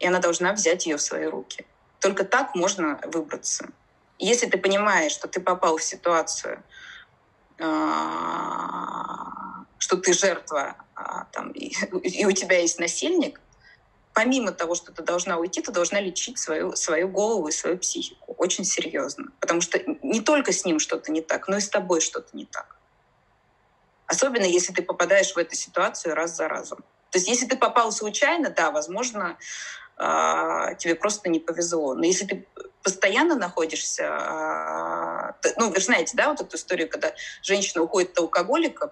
И она должна взять ее в свои руки. Только так можно выбраться. Если ты понимаешь, что ты попал в ситуацию, что ты жертва, там, и у тебя есть насильник, помимо того, что ты должна уйти, ты должна лечить свою, свою голову и свою психику очень серьезно. Потому что не только с ним что-то не так, но и с тобой что-то не так. Особенно, если ты попадаешь в эту ситуацию раз за разом. То есть, если ты попал случайно, да, возможно, тебе просто не повезло. Но если ты постоянно находишься... Ну, вы знаете, да, вот эту историю, когда женщина уходит от алкоголика,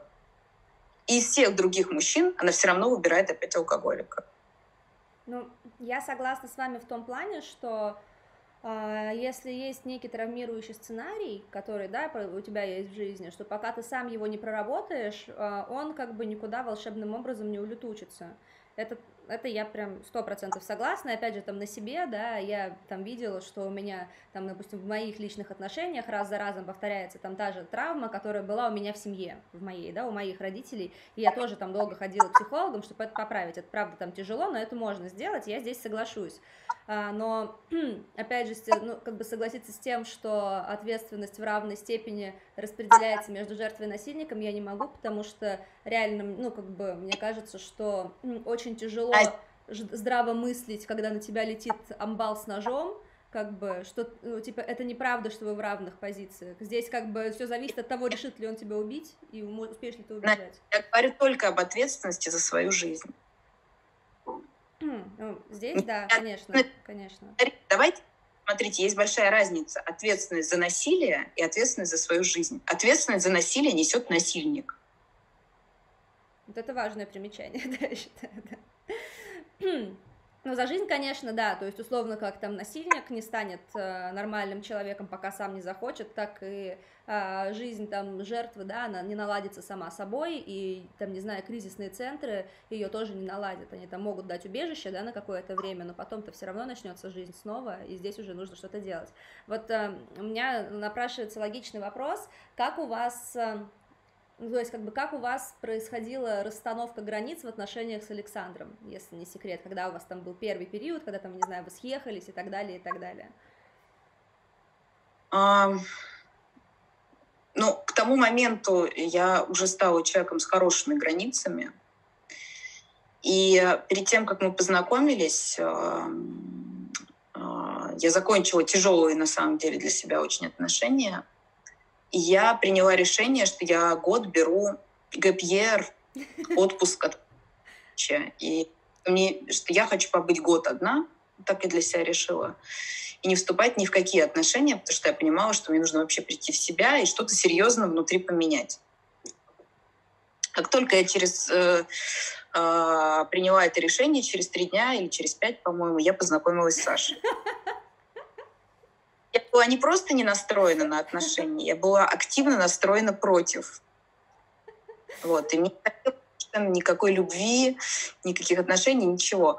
и из всех других мужчин она все равно выбирает опять алкоголика. Ну, я согласна с вами в том плане, что э, если есть некий травмирующий сценарий, который, да, у тебя есть в жизни, что пока ты сам его не проработаешь, э, он как бы никуда волшебным образом не улетучится. Это, это я прям сто процентов согласна. Опять же, там на себе, да, я там видела, что у меня, там, допустим, в моих личных отношениях раз за разом повторяется там та же травма, которая была у меня в семье, в моей, да, у моих родителей. И я тоже там долго ходила к психологам, чтобы это поправить. Это, правда, там тяжело, но это можно сделать, я здесь соглашусь. Но, опять же, ну, как бы согласиться с тем, что ответственность в равной степени распределяется между жертвой и насильником, я не могу, потому что реально, ну, как бы, мне кажется, что очень тяжело здраво мыслить, когда на тебя летит амбал с ножом, как бы, что, ну, типа, это неправда, что вы в равных позициях. Здесь, как бы, все зависит от того, решит ли он тебя убить и успеешь ли ты убежать. Я говорю только об ответственности за свою жизнь. Здесь, да, конечно, конечно. Давайте, смотрите, есть большая разница. Ответственность за насилие и ответственность за свою жизнь. Ответственность за насилие несет насильник. Вот это важное примечание, да, я считаю, да. Но за жизнь, конечно, да, то есть условно как там насильник не станет э, нормальным человеком, пока сам не захочет, так и э, жизнь там жертвы, да, она не наладится сама собой, и там, не знаю, кризисные центры ее тоже не наладят, они там могут дать убежище, да, на какое-то время, но потом-то все равно начнется жизнь снова, и здесь уже нужно что-то делать. Вот э, у меня напрашивается логичный вопрос, как у вас... Э, Ну, то есть, как бы, как у вас происходила расстановка границ в отношениях с Александром, если не секрет, когда у вас там был первый период, когда там, не знаю, вы съехались и так далее, и так далее? А, ну, к тому моменту я уже стала человеком с хорошими границами. И перед тем, как мы познакомились, я закончила тяжелые, на самом деле, для себя очень отношения. И я приняла решение, что я год беру гэп-йер, отпуск от врача. И мне, что я хочу побыть год одна, так и для себя решила. И не вступать ни в какие отношения, потому что я понимала, что мне нужно вообще прийти в себя и что-то серьезно внутри поменять. Как только я через, э, э, приняла это решение, через три дня или через пять, по-моему, я познакомилась с Сашей. Я была не просто не настроена на отношения, я была активно настроена против. Вот. И мне не было никакой любви, никаких отношений, ничего.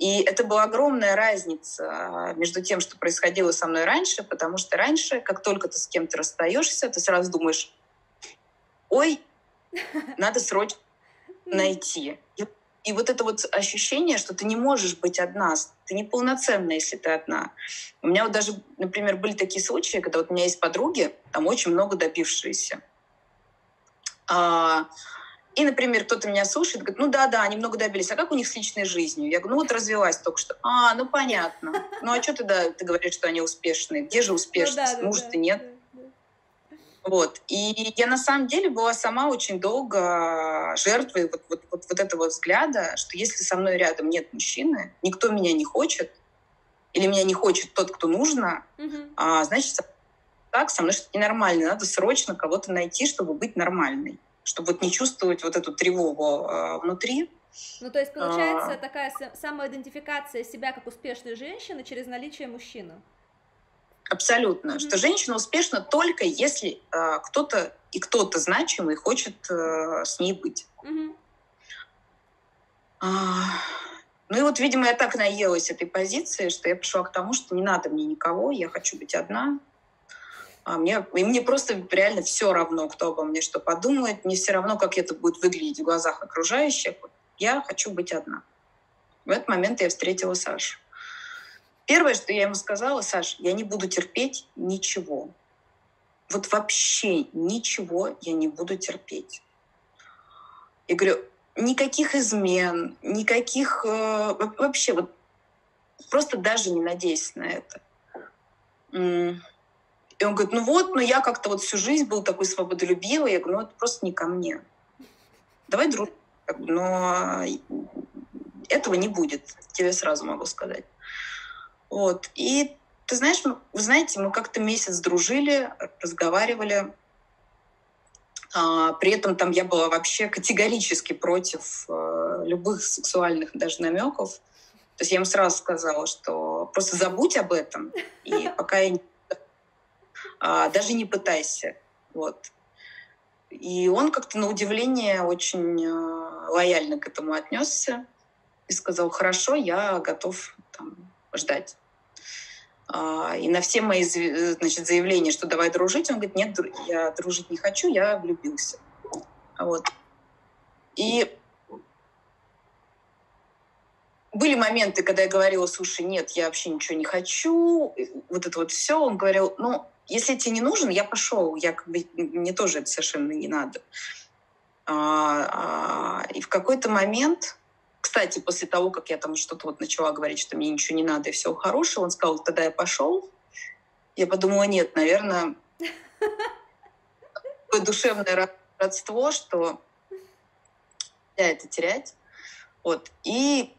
И это была огромная разница между тем, что происходило со мной раньше, потому что раньше, как только ты с кем-то расстаешься, ты сразу думаешь, ой, надо срочно найти. И, и вот это вот ощущение, что ты не можешь быть одна, ты неполноценна, если ты одна. У меня вот даже, например, были такие случаи, когда вот у меня есть подруги, там очень много добившиеся. А, и, например, кто-то меня слушает, говорит, ну да-да, они много добились, а как у них с личной жизнью? Я говорю, ну вот развелась только что. А, ну понятно. Ну а что ты, да, ты говоришь, что они успешные? Где же успешность? Мужа-то нет. Вот. И я на самом деле была сама очень долго жертвой вот, вот, вот, вот этого взгляда, что если со мной рядом нет мужчины, никто меня не хочет, или меня не хочет тот, кто нужно, mm-hmm. а, значит, так, со мной что-то ненормально, надо срочно кого-то найти, чтобы быть нормальной, чтобы вот не чувствовать вот эту тревогу а, внутри. Ну, то есть, получается, а... такая самоидентификация себя как успешной женщины через наличие мужчины. В Абсолютно. Mm-hmm. Что женщина успешна только если э, кто-то и кто-то значимый хочет э, с ней быть. Mm-hmm. а, ну и вот, видимо, я так наелась этой позиции, что я пришла к тому, что не надо мне никого, я хочу быть одна. А мне, и мне просто реально все равно, кто обо мне что подумает, мне все равно, как это будет выглядеть в глазах окружающих. Я хочу быть одна. В этот момент я встретила Сашу. Первое, что я ему сказала: Саш, я не буду терпеть ничего. Вот вообще ничего я не буду терпеть. Я говорю, никаких измен, никаких... Э, вообще, вот просто даже не надейся на это. И он говорит, ну вот, ну я как-то вот всю жизнь был такой свободолюбивый. Я говорю, ну это просто не ко мне. Давай дружим, но этого не будет, тебе сразу могу сказать. Вот. И ты знаешь, мы, вы знаете, мы как-то месяц дружили, разговаривали. А, при этом там я была вообще категорически против а, любых сексуальных даже намеков. То есть я ему сразу сказала, что просто забудь об этом, и пока я не... А, даже не пытайся. Вот. И он как-то на удивление очень а, лояльно к этому отнесся и сказал, хорошо, я готов там, ждать. А, и на все мои, значит, заявления, что давай дружить, он говорит, нет, я дружить не хочу, я влюбился. Вот. И были моменты, когда я говорила, слушай, нет, я вообще ничего не хочу, вот это вот все. Он говорил, ну, если тебе не нужен, я пошел, я как бы, мне тоже это совершенно не надо. А, а, и в какой-то момент... Кстати, после того, как я там что-то вот начала говорить, что мне ничего не надо и всего хорошего, он сказал, тогда я пошел. Я подумала, нет, наверное, такое душевное родство, что нельзя это терять. Вот. И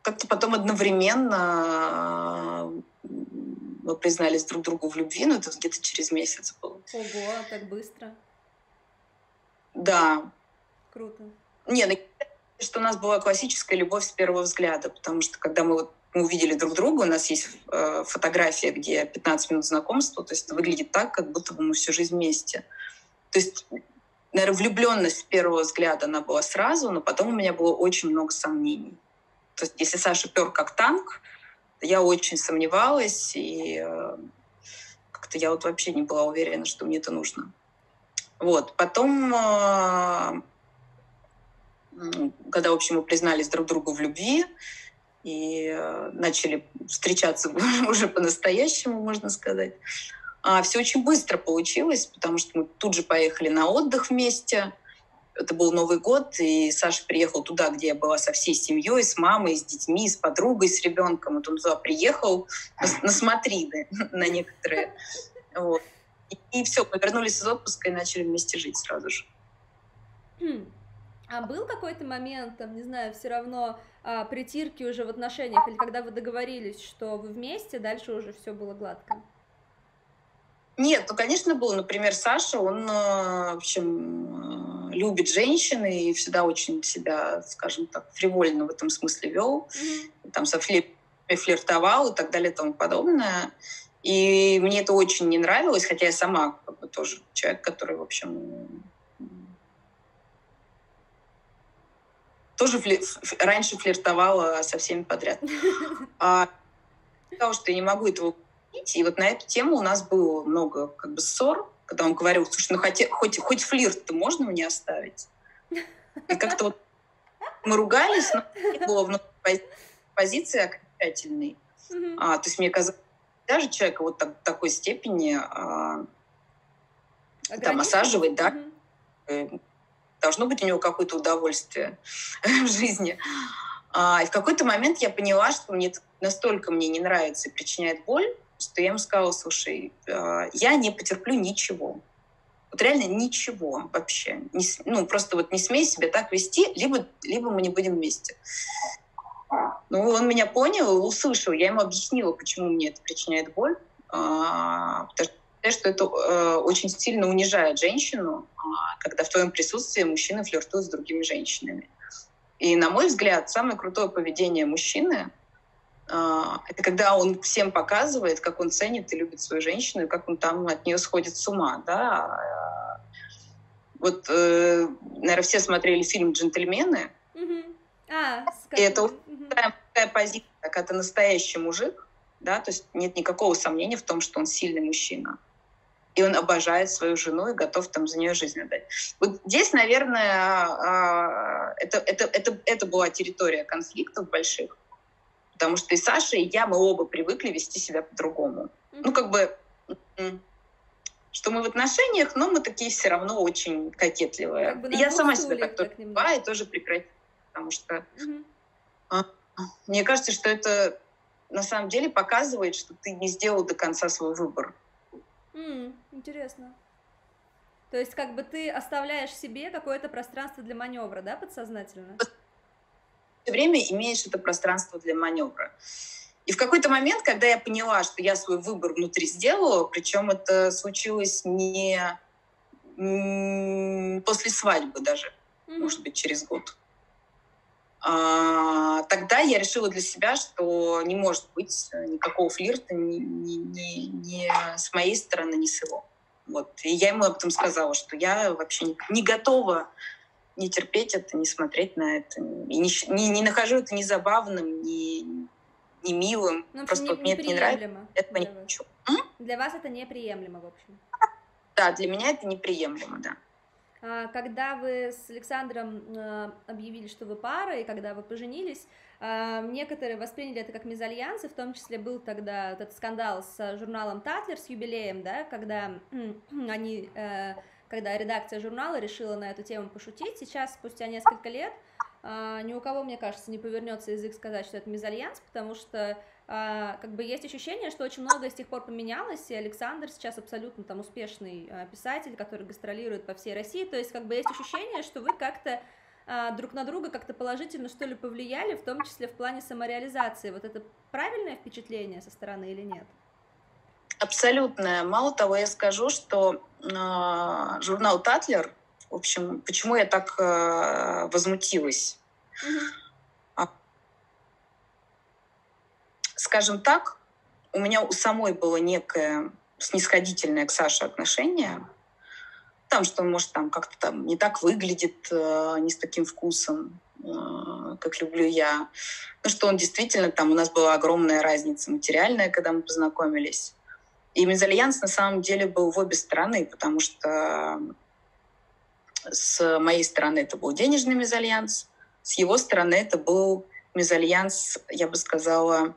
как-то потом одновременно мы признались друг другу в любви, но это где-то через месяц было. Ого, а так быстро. Да. Круто. Не, ну... что у нас была классическая любовь с первого взгляда, потому что когда мы, вот, мы увидели друг друга, у нас есть э, фотография, где пятнадцать минут знакомства, то есть это выглядит так, как будто бы мы всю жизнь вместе. То есть, наверное, влюбленность с первого взгляда, она была сразу, но потом у меня было очень много сомнений. То есть если Саша пёр как танк, я очень сомневалась, и э, как-то я вот вообще не была уверена, что мне это нужно. Вот. Потом... Э, когда, в общем, мы признались друг другу в любви и э, начали встречаться уже по-настоящему, можно сказать. А все очень быстро получилось, потому что мы тут же поехали на отдых вместе. Это был Новый год, и Саша приехал туда, где я была со всей семьей, с мамой, с детьми, с подругой, с ребенком. Вот он туда приехал на, на смотрины, на некоторые. Вот. И, и все, мы вернулись из отпуска и начали вместе жить сразу же. А был какой-то момент, там, не знаю, все равно а, притирки уже в отношениях, или когда вы договорились, что вы вместе, дальше уже все было гладко? Нет, ну, конечно, было. Например, Саша, он, в общем, любит женщин и всегда очень себя, скажем так, фривольно в этом смысле вел, mm-hmm. там, со фли- флиртовал и так далее и тому подобное. И мне это очень не нравилось, хотя я сама как бы, тоже человек, который, в общем... тоже фли... раньше флиртовала со всеми подряд. А, потому что я не могу этого говорить. И вот на эту тему у нас было много как бы, ссор, когда он говорил, слушай, ну хоть, хоть, хоть флирт-то можно мне оставить? И как-то вот мы ругались, но не было внутри позиции окончательной. Mm-hmm. А, то есть мне казалось, даже человека вот так, такой степени а, там, осаживать, да, mm-hmm. должно быть у него какое-то удовольствие в жизни. А, и в какой-то момент я поняла, что мне это настолько мне не нравится и причиняет боль, что я ему сказала, слушай, я не потерплю ничего. Вот реально ничего вообще. Не, ну, просто вот не смей себя так вести, либо, либо мы не будем вместе. Ну, он меня понял, услышал. Я ему объяснила, почему мне это причиняет боль. А, потому что что это э, очень сильно унижает женщину, когда в твоем присутствии мужчины флиртуют с другими женщинами. И, на мой взгляд, самое крутое поведение мужчины это когда он всем показывает, как он ценит и любит свою женщину, и как он там от нее сходит с ума, да. Вот, наверное, все смотрели фильм «Джентльмены», mm-hmm. ah, и это mm-hmm. такая позиция, когда ты настоящий мужик, да, то есть нет никакого сомнения в том, что он сильный мужчина, и он обожает свою жену и готов там за нее жизнь отдать. Вот здесь, наверное, это, это, это, это была территория конфликтов больших, потому что и Саша, и я, мы оба привыкли вести себя по-другому. Mm-hmm. Ну, как бы, что мы в отношениях, но мы такие все равно очень кокетливые. Как бы я сама себя так тоже была и тоже прекратила, потому что mm-hmm. мне кажется, что это на самом деле показывает, что ты не сделал до конца свой выбор. Mm, интересно. То есть как бы ты оставляешь себе какое-то пространство для маневра, да, подсознательно? Все время имеешь это пространство для маневра. И в какой-то момент, когда я поняла, что я свой выбор внутри сделала, причем это случилось не после свадьбы даже, mm-hmm. может быть, через год, а, тогда я решила для себя, что не может быть никакого флирта ни, ни, ни, ни с моей стороны, ни с его. Вот. И я ему об этом сказала, что я вообще не, не готова не терпеть это, не смотреть на это. И не, не, не нахожу это ни забавным, ни, ни милым. Ну, просто не, вот мне это не нравится. Этого не хочу. Для вас это неприемлемо, в общем. Да, для меня это неприемлемо, да. Когда вы с Александром объявили, что вы пара, и когда вы поженились, некоторые восприняли это как мезальянсы, в том числе был тогда этот скандал с журналом «Татлер», с юбилеем, да, когда они... когда редакция журнала решила на эту тему пошутить. Сейчас, спустя несколько лет, ни у кого, мне кажется, не повернется язык сказать, что это мезальянс, потому что как бы есть ощущение, что очень многое с тех пор поменялось, и Александр сейчас абсолютно там успешный писатель, который гастролирует по всей России, то есть как бы есть ощущение, что вы как-то друг на друга как-то положительно, что ли, повлияли, в том числе в плане самореализации. Вот это правильное впечатление со стороны или нет? Абсолютно. Мало того, я скажу, что э, журнал «Татлер», в общем, почему я так э, возмутилась. Mm-hmm. Скажем так, у меня у самой было некое снисходительное к Саше отношение, потому что он, может, там как-то там не так выглядит, э, не с таким вкусом, как люблю я. Ну, что он действительно, там у нас была огромная разница материальная, когда мы познакомились. И мезальянс на самом деле был в обе стороны, потому что с моей стороны это был денежный мезальянс, с его стороны это был мезальянс, я бы сказала,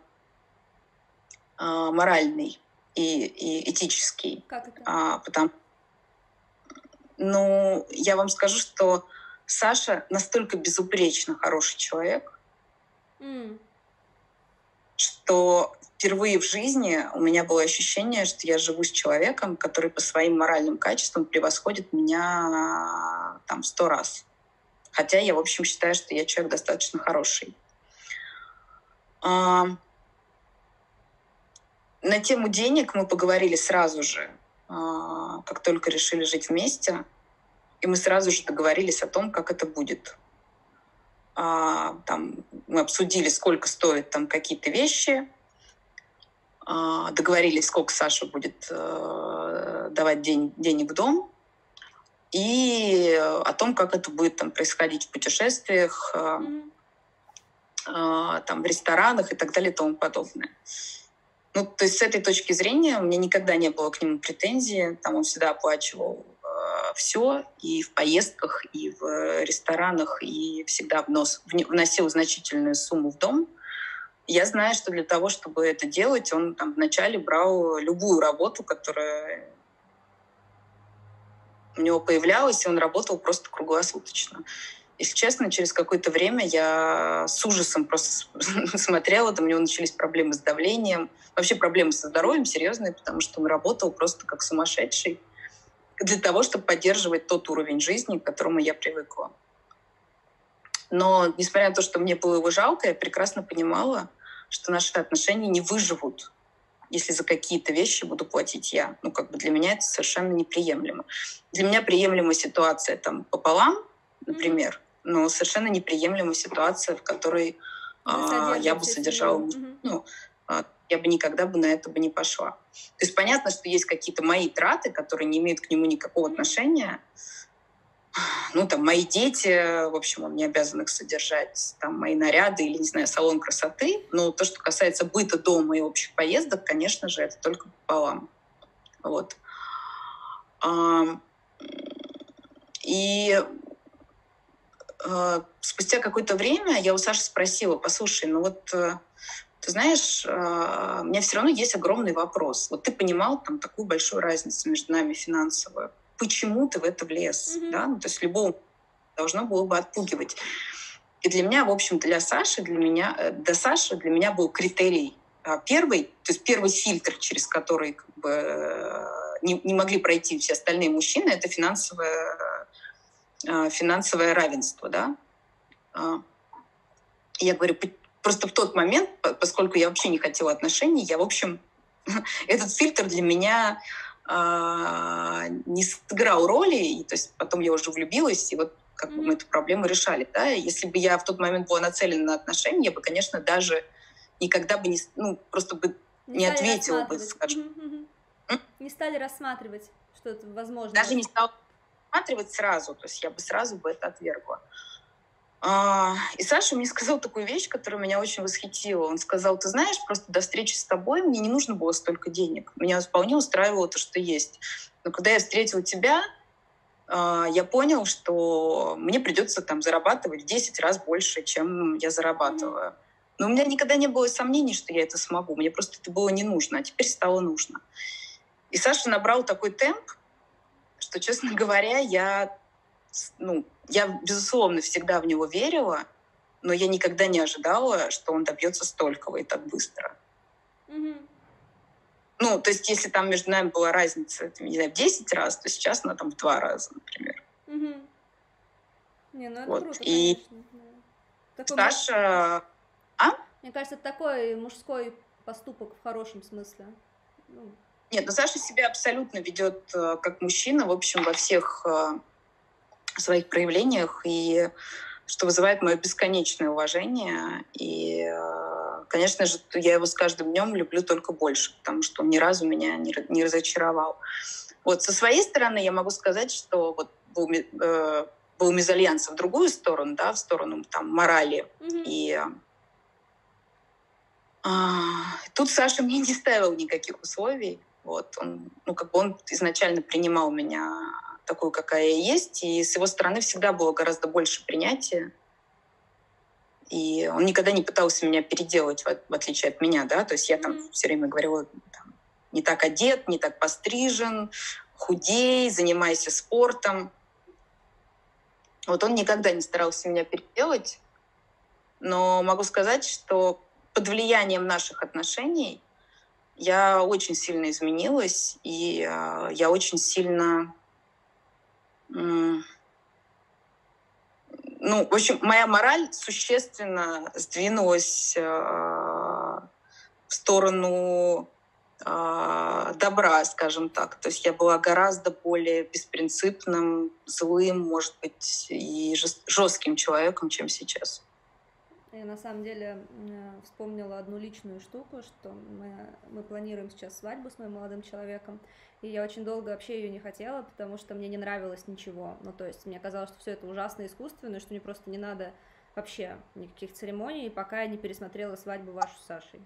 моральный и, и этический. Как это? А, потому... Ну, я вам скажу, что Саша настолько безупречно хороший человек, mm. что впервые в жизни у меня было ощущение, что я живу с человеком, который по своим моральным качествам превосходит меня там сто раз. Хотя я, в общем, считаю, что я человек достаточно хороший. А... На тему денег мы поговорили сразу же, а... как только решили жить вместе. И мы сразу же договорились о том, как это будет. А, там, мы обсудили, сколько стоят там какие-то вещи, а, договорились, сколько Саша будет а, давать день, денег в дом, и о том, как это будет там происходить в путешествиях, а, а, там, в ресторанах и так далее и тому подобное. Ну, то есть с этой точки зрения у меня никогда не было к нему претензий, там он всегда оплачивал все, и в поездках, и в ресторанах, и всегда внос, вносил значительную сумму в дом. Я знаю, что для того, чтобы это делать, он там вначале брал любую работу, которая у него появлялась, и он работал просто круглосуточно. Если честно, через какое-то время я с ужасом просто смотрела, там у него начались проблемы с давлением, вообще проблемы со здоровьем серьезные, потому что он работал просто как сумасшедший, для того, чтобы поддерживать тот уровень жизни, к которому я привыкла. Но, несмотря на то, что мне было его жалко, я прекрасно понимала, что наши отношения не выживут, если за какие-то вещи буду платить я. Ну, как бы для меня это совершенно неприемлемо. Для меня приемлема ситуация там пополам, например, но совершенно неприемлема ситуация, в которой а, я бы содержала, угу. ну, а, я бы никогда бы на это бы не пошла. То есть понятно, что есть какие-то мои траты, которые не имеют к нему никакого отношения. Ну, там, мои дети, в общем, он не обязан их содержать, там, мои наряды или, не знаю, салон красоты. Но то, что касается быта, дома и общих поездок, конечно же, это только пополам. Вот. И спустя какое-то время я у Саши спросила: послушай, ну вот, ты знаешь, у меня все равно есть огромный вопрос. Вот ты понимал там такую большую разницу между нами финансовую. Почему ты в это влез, mm-hmm. да? Ну, то есть любого должно было бы отпугивать. И для меня, в общем, для Саши, для меня, для Саши, для меня был критерий первый, то есть первый фильтр, через который как бы не, не могли пройти все остальные мужчины, это финансовое, финансовое равенство, да? Я говорю, просто в тот момент, поскольку я вообще не хотела отношений, я, в общем, этот фильтр для меня не сыграл роли, и, то есть потом я уже влюбилась, и вот как бы мы эту проблему решали, да, если бы я в тот момент была нацелена на отношения, я бы, конечно, даже никогда бы не, ну, просто бы не, не ответила бы, скажем. Mm-hmm. Не стали рассматривать, что это возможно. Даже не стала рассматривать сразу, то есть я бы сразу бы это отвергла. И Саша мне сказал такую вещь, которая меня очень восхитила. Он сказал: ты знаешь, просто до встречи с тобой мне не нужно было столько денег. Меня вполне устраивало то, что есть. Но когда я встретила тебя, я понял, что мне придется там зарабатывать в десять раз больше, чем я зарабатываю. Но у меня никогда не было сомнений, что я это смогу. Мне просто это было не нужно, а теперь стало нужно. И Саша набрал такой темп, что, честно говоря, я... Ну, я, безусловно, всегда в него верила, но я никогда не ожидала, что он добьется столького и так быстро. Mm-hmm. Ну, то есть, если там между нами была разница, не знаю, в десять раз, то сейчас она там в два раза, например. Mm-hmm. Не, ну это вот. Круто, и конечно. Саша... А? Мне кажется, это такой мужской поступок в хорошем смысле. Ну... Нет, ну Саша себя абсолютно ведет как мужчина, в общем, во всех... в своих проявлениях, и что вызывает мое бесконечное уважение. И, конечно же, я его с каждым днем люблю только больше, потому что он ни разу меня не разочаровал. Вот со своей стороны я могу сказать, что вот был, э, был мезальянс в другую сторону, да, в сторону там, морали. Mm-hmm. И э, тут Саша мне не ставил никаких условий. Вот, он, ну, как бы он изначально принимал меня такую, какая я есть, и с его стороны всегда было гораздо больше принятия. И он никогда не пытался меня переделать, в отличие от меня, да, то есть я там все время говорила, там, не так одет, не так пострижен, худей, занимайся спортом. Вот он никогда не старался меня переделать, но могу сказать, что под влиянием наших отношений я очень сильно изменилась, и э, я очень сильно... Ну, в общем, моя мораль существенно сдвинулась э, в сторону э, добра, скажем так. То есть я была гораздо более беспринципным, злым, может быть, и жестким человеком, чем сейчас. Я на самом деле вспомнила одну личную штуку, что мы, мы планируем сейчас свадьбу с моим молодым человеком, и я очень долго вообще ее не хотела, потому что мне не нравилось ничего. Ну, то есть мне казалось, что все это ужасно искусственно, что мне просто не надо вообще никаких церемоний, пока я не пересмотрела свадьбу вашу с Сашей.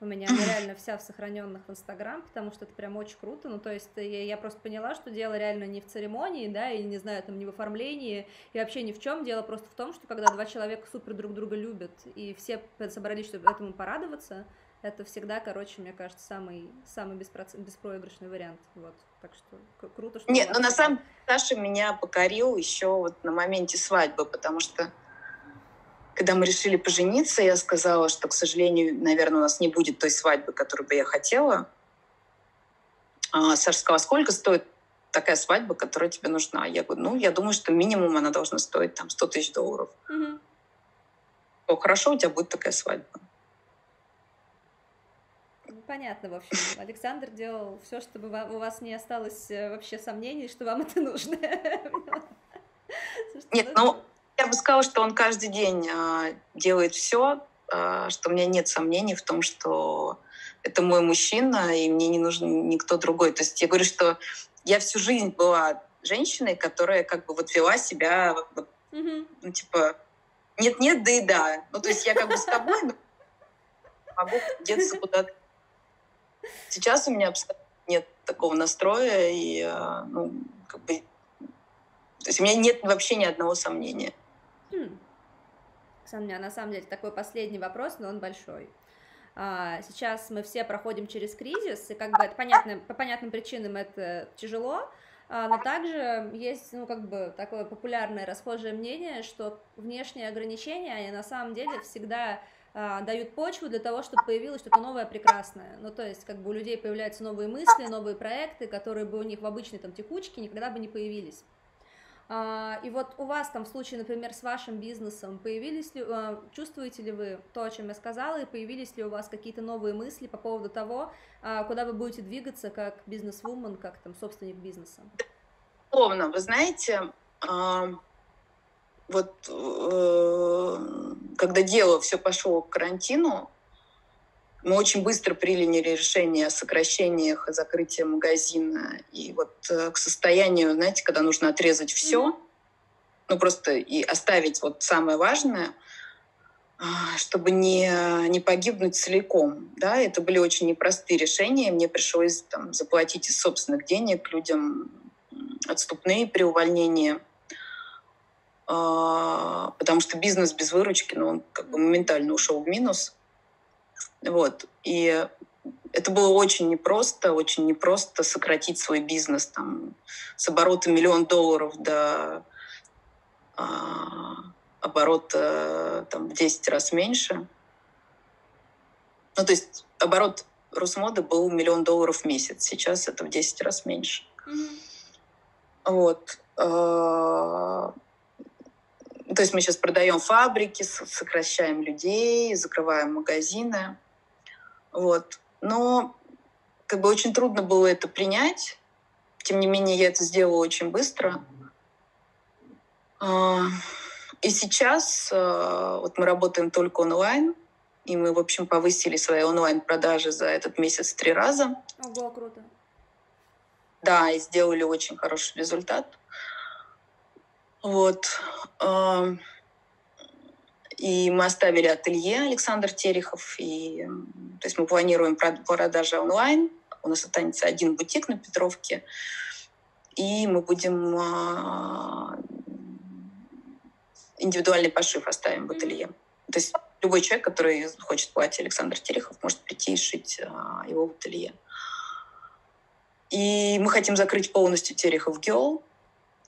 У меня реально вся в сохраненных в Инстаграм, потому что это прям очень круто. Ну, то есть я, я просто поняла, что дело реально не в церемонии, да, и, не знаю, там, не в оформлении, и вообще ни в чем. Дело просто в том, что когда два человека супер друг друга любят, и все собрались, чтобы этому порадоваться, это всегда, короче, мне кажется, самый, самый беспроц... беспроигрышный вариант. Вот, так что круто, что... Нет, ну, на самом деле, Саша меня покорил еще вот на моменте свадьбы, потому что когда мы решили пожениться, я сказала, что, к сожалению, наверное, у нас не будет той свадьбы, которую бы я хотела. А Саша сказала: сколько стоит такая свадьба, которая тебе нужна? Я говорю: ну, я думаю, что минимум она должна стоить там сто тысяч долларов. Угу. О, хорошо, у тебя будет такая свадьба. Понятно, в общем. Александр делал все, чтобы у вас не осталось вообще сомнений, что вам это нужно. Нет, ну... Я бы сказала, что он каждый день делает все, что у меня нет сомнений в том, что это мой мужчина, и мне не нужен никто другой. То есть я говорю, что я всю жизнь была женщиной, которая как бы вот вела себя, вот, mm-hmm. ну, типа, нет-нет, да и да. Ну, то есть я как бы с тобой, но могу деться куда-то. Сейчас у меня абсолютно нет такого настроя, и, ну, как бы, то есть у меня нет вообще ни одного сомнения. Mm. У меня на самом деле такой последний вопрос, но он большой. Сейчас мы все проходим через кризис, и как бы это понятно, по понятным причинам это тяжело, но также есть, ну, как бы такое популярное расхожее мнение, что внешние ограничения, они на самом деле всегда дают почву для того, чтобы появилось что-то новое, прекрасное. Ну, то есть, как бы у людей появляются новые мысли, новые проекты, которые бы у них в обычной там текучке никогда бы не появились. И вот у вас там в случае, например, с вашим бизнесом, появились ли, чувствуете ли вы то, о чем я сказала, и появились ли у вас какие-то новые мысли по поводу того, куда вы будете двигаться как бизнес-вумен, как там собственник бизнеса? Словно, вы знаете, вот когда дело все пошло к карантину, мы очень быстро приняли решение о сокращениях и закрытии магазина. И вот э, к состоянию, знаете, когда нужно отрезать все, mm-hmm. ну просто и оставить вот самое важное, э, чтобы не, не погибнуть целиком. Да? Это были очень непростые решения. Мне пришлось там, заплатить из собственных денег людям отступные при увольнении. Э, потому что бизнес без выручки, ну, он как бы моментально ушел в минус. Вот. И это было очень непросто, очень непросто сократить свой бизнес там, с оборота миллион долларов до э, оборота там, в десять раз меньше. Ну, то есть оборот Русмоды был миллион долларов в месяц, сейчас это в десять раз меньше. Mm-hmm. Вот. Э-э- То есть мы сейчас продаем фабрики, сокращаем людей, закрываем магазины. Вот. Но как бы очень трудно было это принять. Тем не менее, я это сделала очень быстро. И сейчас вот мы работаем только онлайн. И мы, в общем, повысили свои онлайн-продажи за этот месяц в три раза. Ого, круто. Да, и сделали очень хороший результат. Вот. И мы оставили ателье Александр Терехов. И, то есть мы планируем продажи онлайн. У нас останется один бутик на Петровке. И мы будем индивидуальный пошив оставим в ателье. То есть любой человек, который хочет платье Александр Терехов, может прийти и шить его в ателье. И мы хотим закрыть полностью Терехов Girl.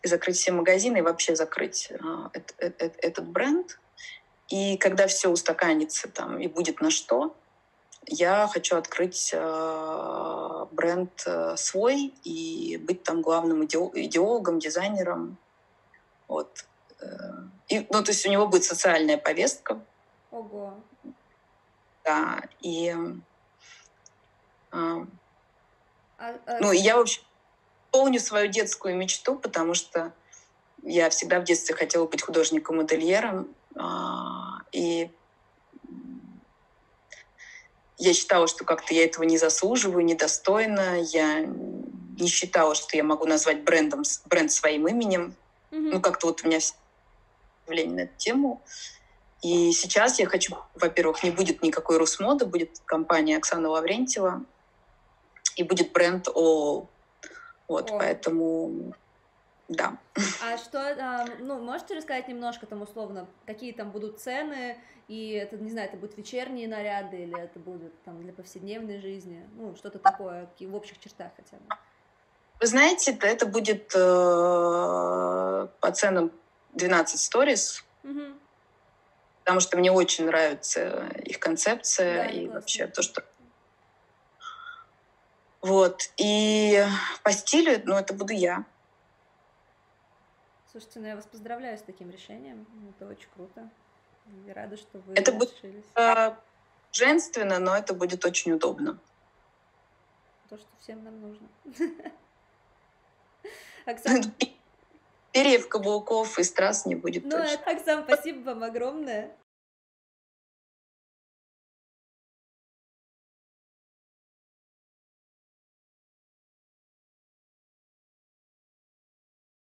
И закрыть все магазины, и вообще закрыть а, э, э, э, этот бренд. И когда все устаканится там, и будет на что, я хочу открыть э, бренд э, свой и быть там главным идео- идеологом, дизайнером. Вот. И, ну, то есть у него будет социальная повестка. Ого. Да, и... Э, э, ну, и я, в общем... Помню свою детскую мечту, потому что я всегда в детстве хотела быть художником-модельером. И я считала, что как-то я этого не заслуживаю, недостойна. Я не считала, что я могу назвать брендом, бренд своим именем. Mm-hmm. Ну, как-то вот у меня все представление на эту тему. И сейчас я хочу, во-первых, не будет никакой Русмоды, будет компания Оксана Лаврентьева и будет бренд ООО. Вот, О. поэтому, да. А что, ну, можете рассказать немножко, там, условно, какие там будут цены, и это, не знаю, это будут вечерние наряды, или это будет, там, для повседневной жизни, ну, что-то такое, в общих чертах хотя бы? Вы знаете, это будет э, по ценам двенадцать stories, угу. потому что мне очень нравится их концепция, да, и классно. Вообще то, что... Вот, и по стилю, ну, это буду я. Слушайте, ну, я вас поздравляю с таким решением, это очень круто, я рада, что вы это решились. Это будет женственно, но это будет очень удобно. То, что всем нам нужно. Оксана, перьев, каблуков и страз не будет. Ну, точно. А так, Сам, спасибо вам огромное.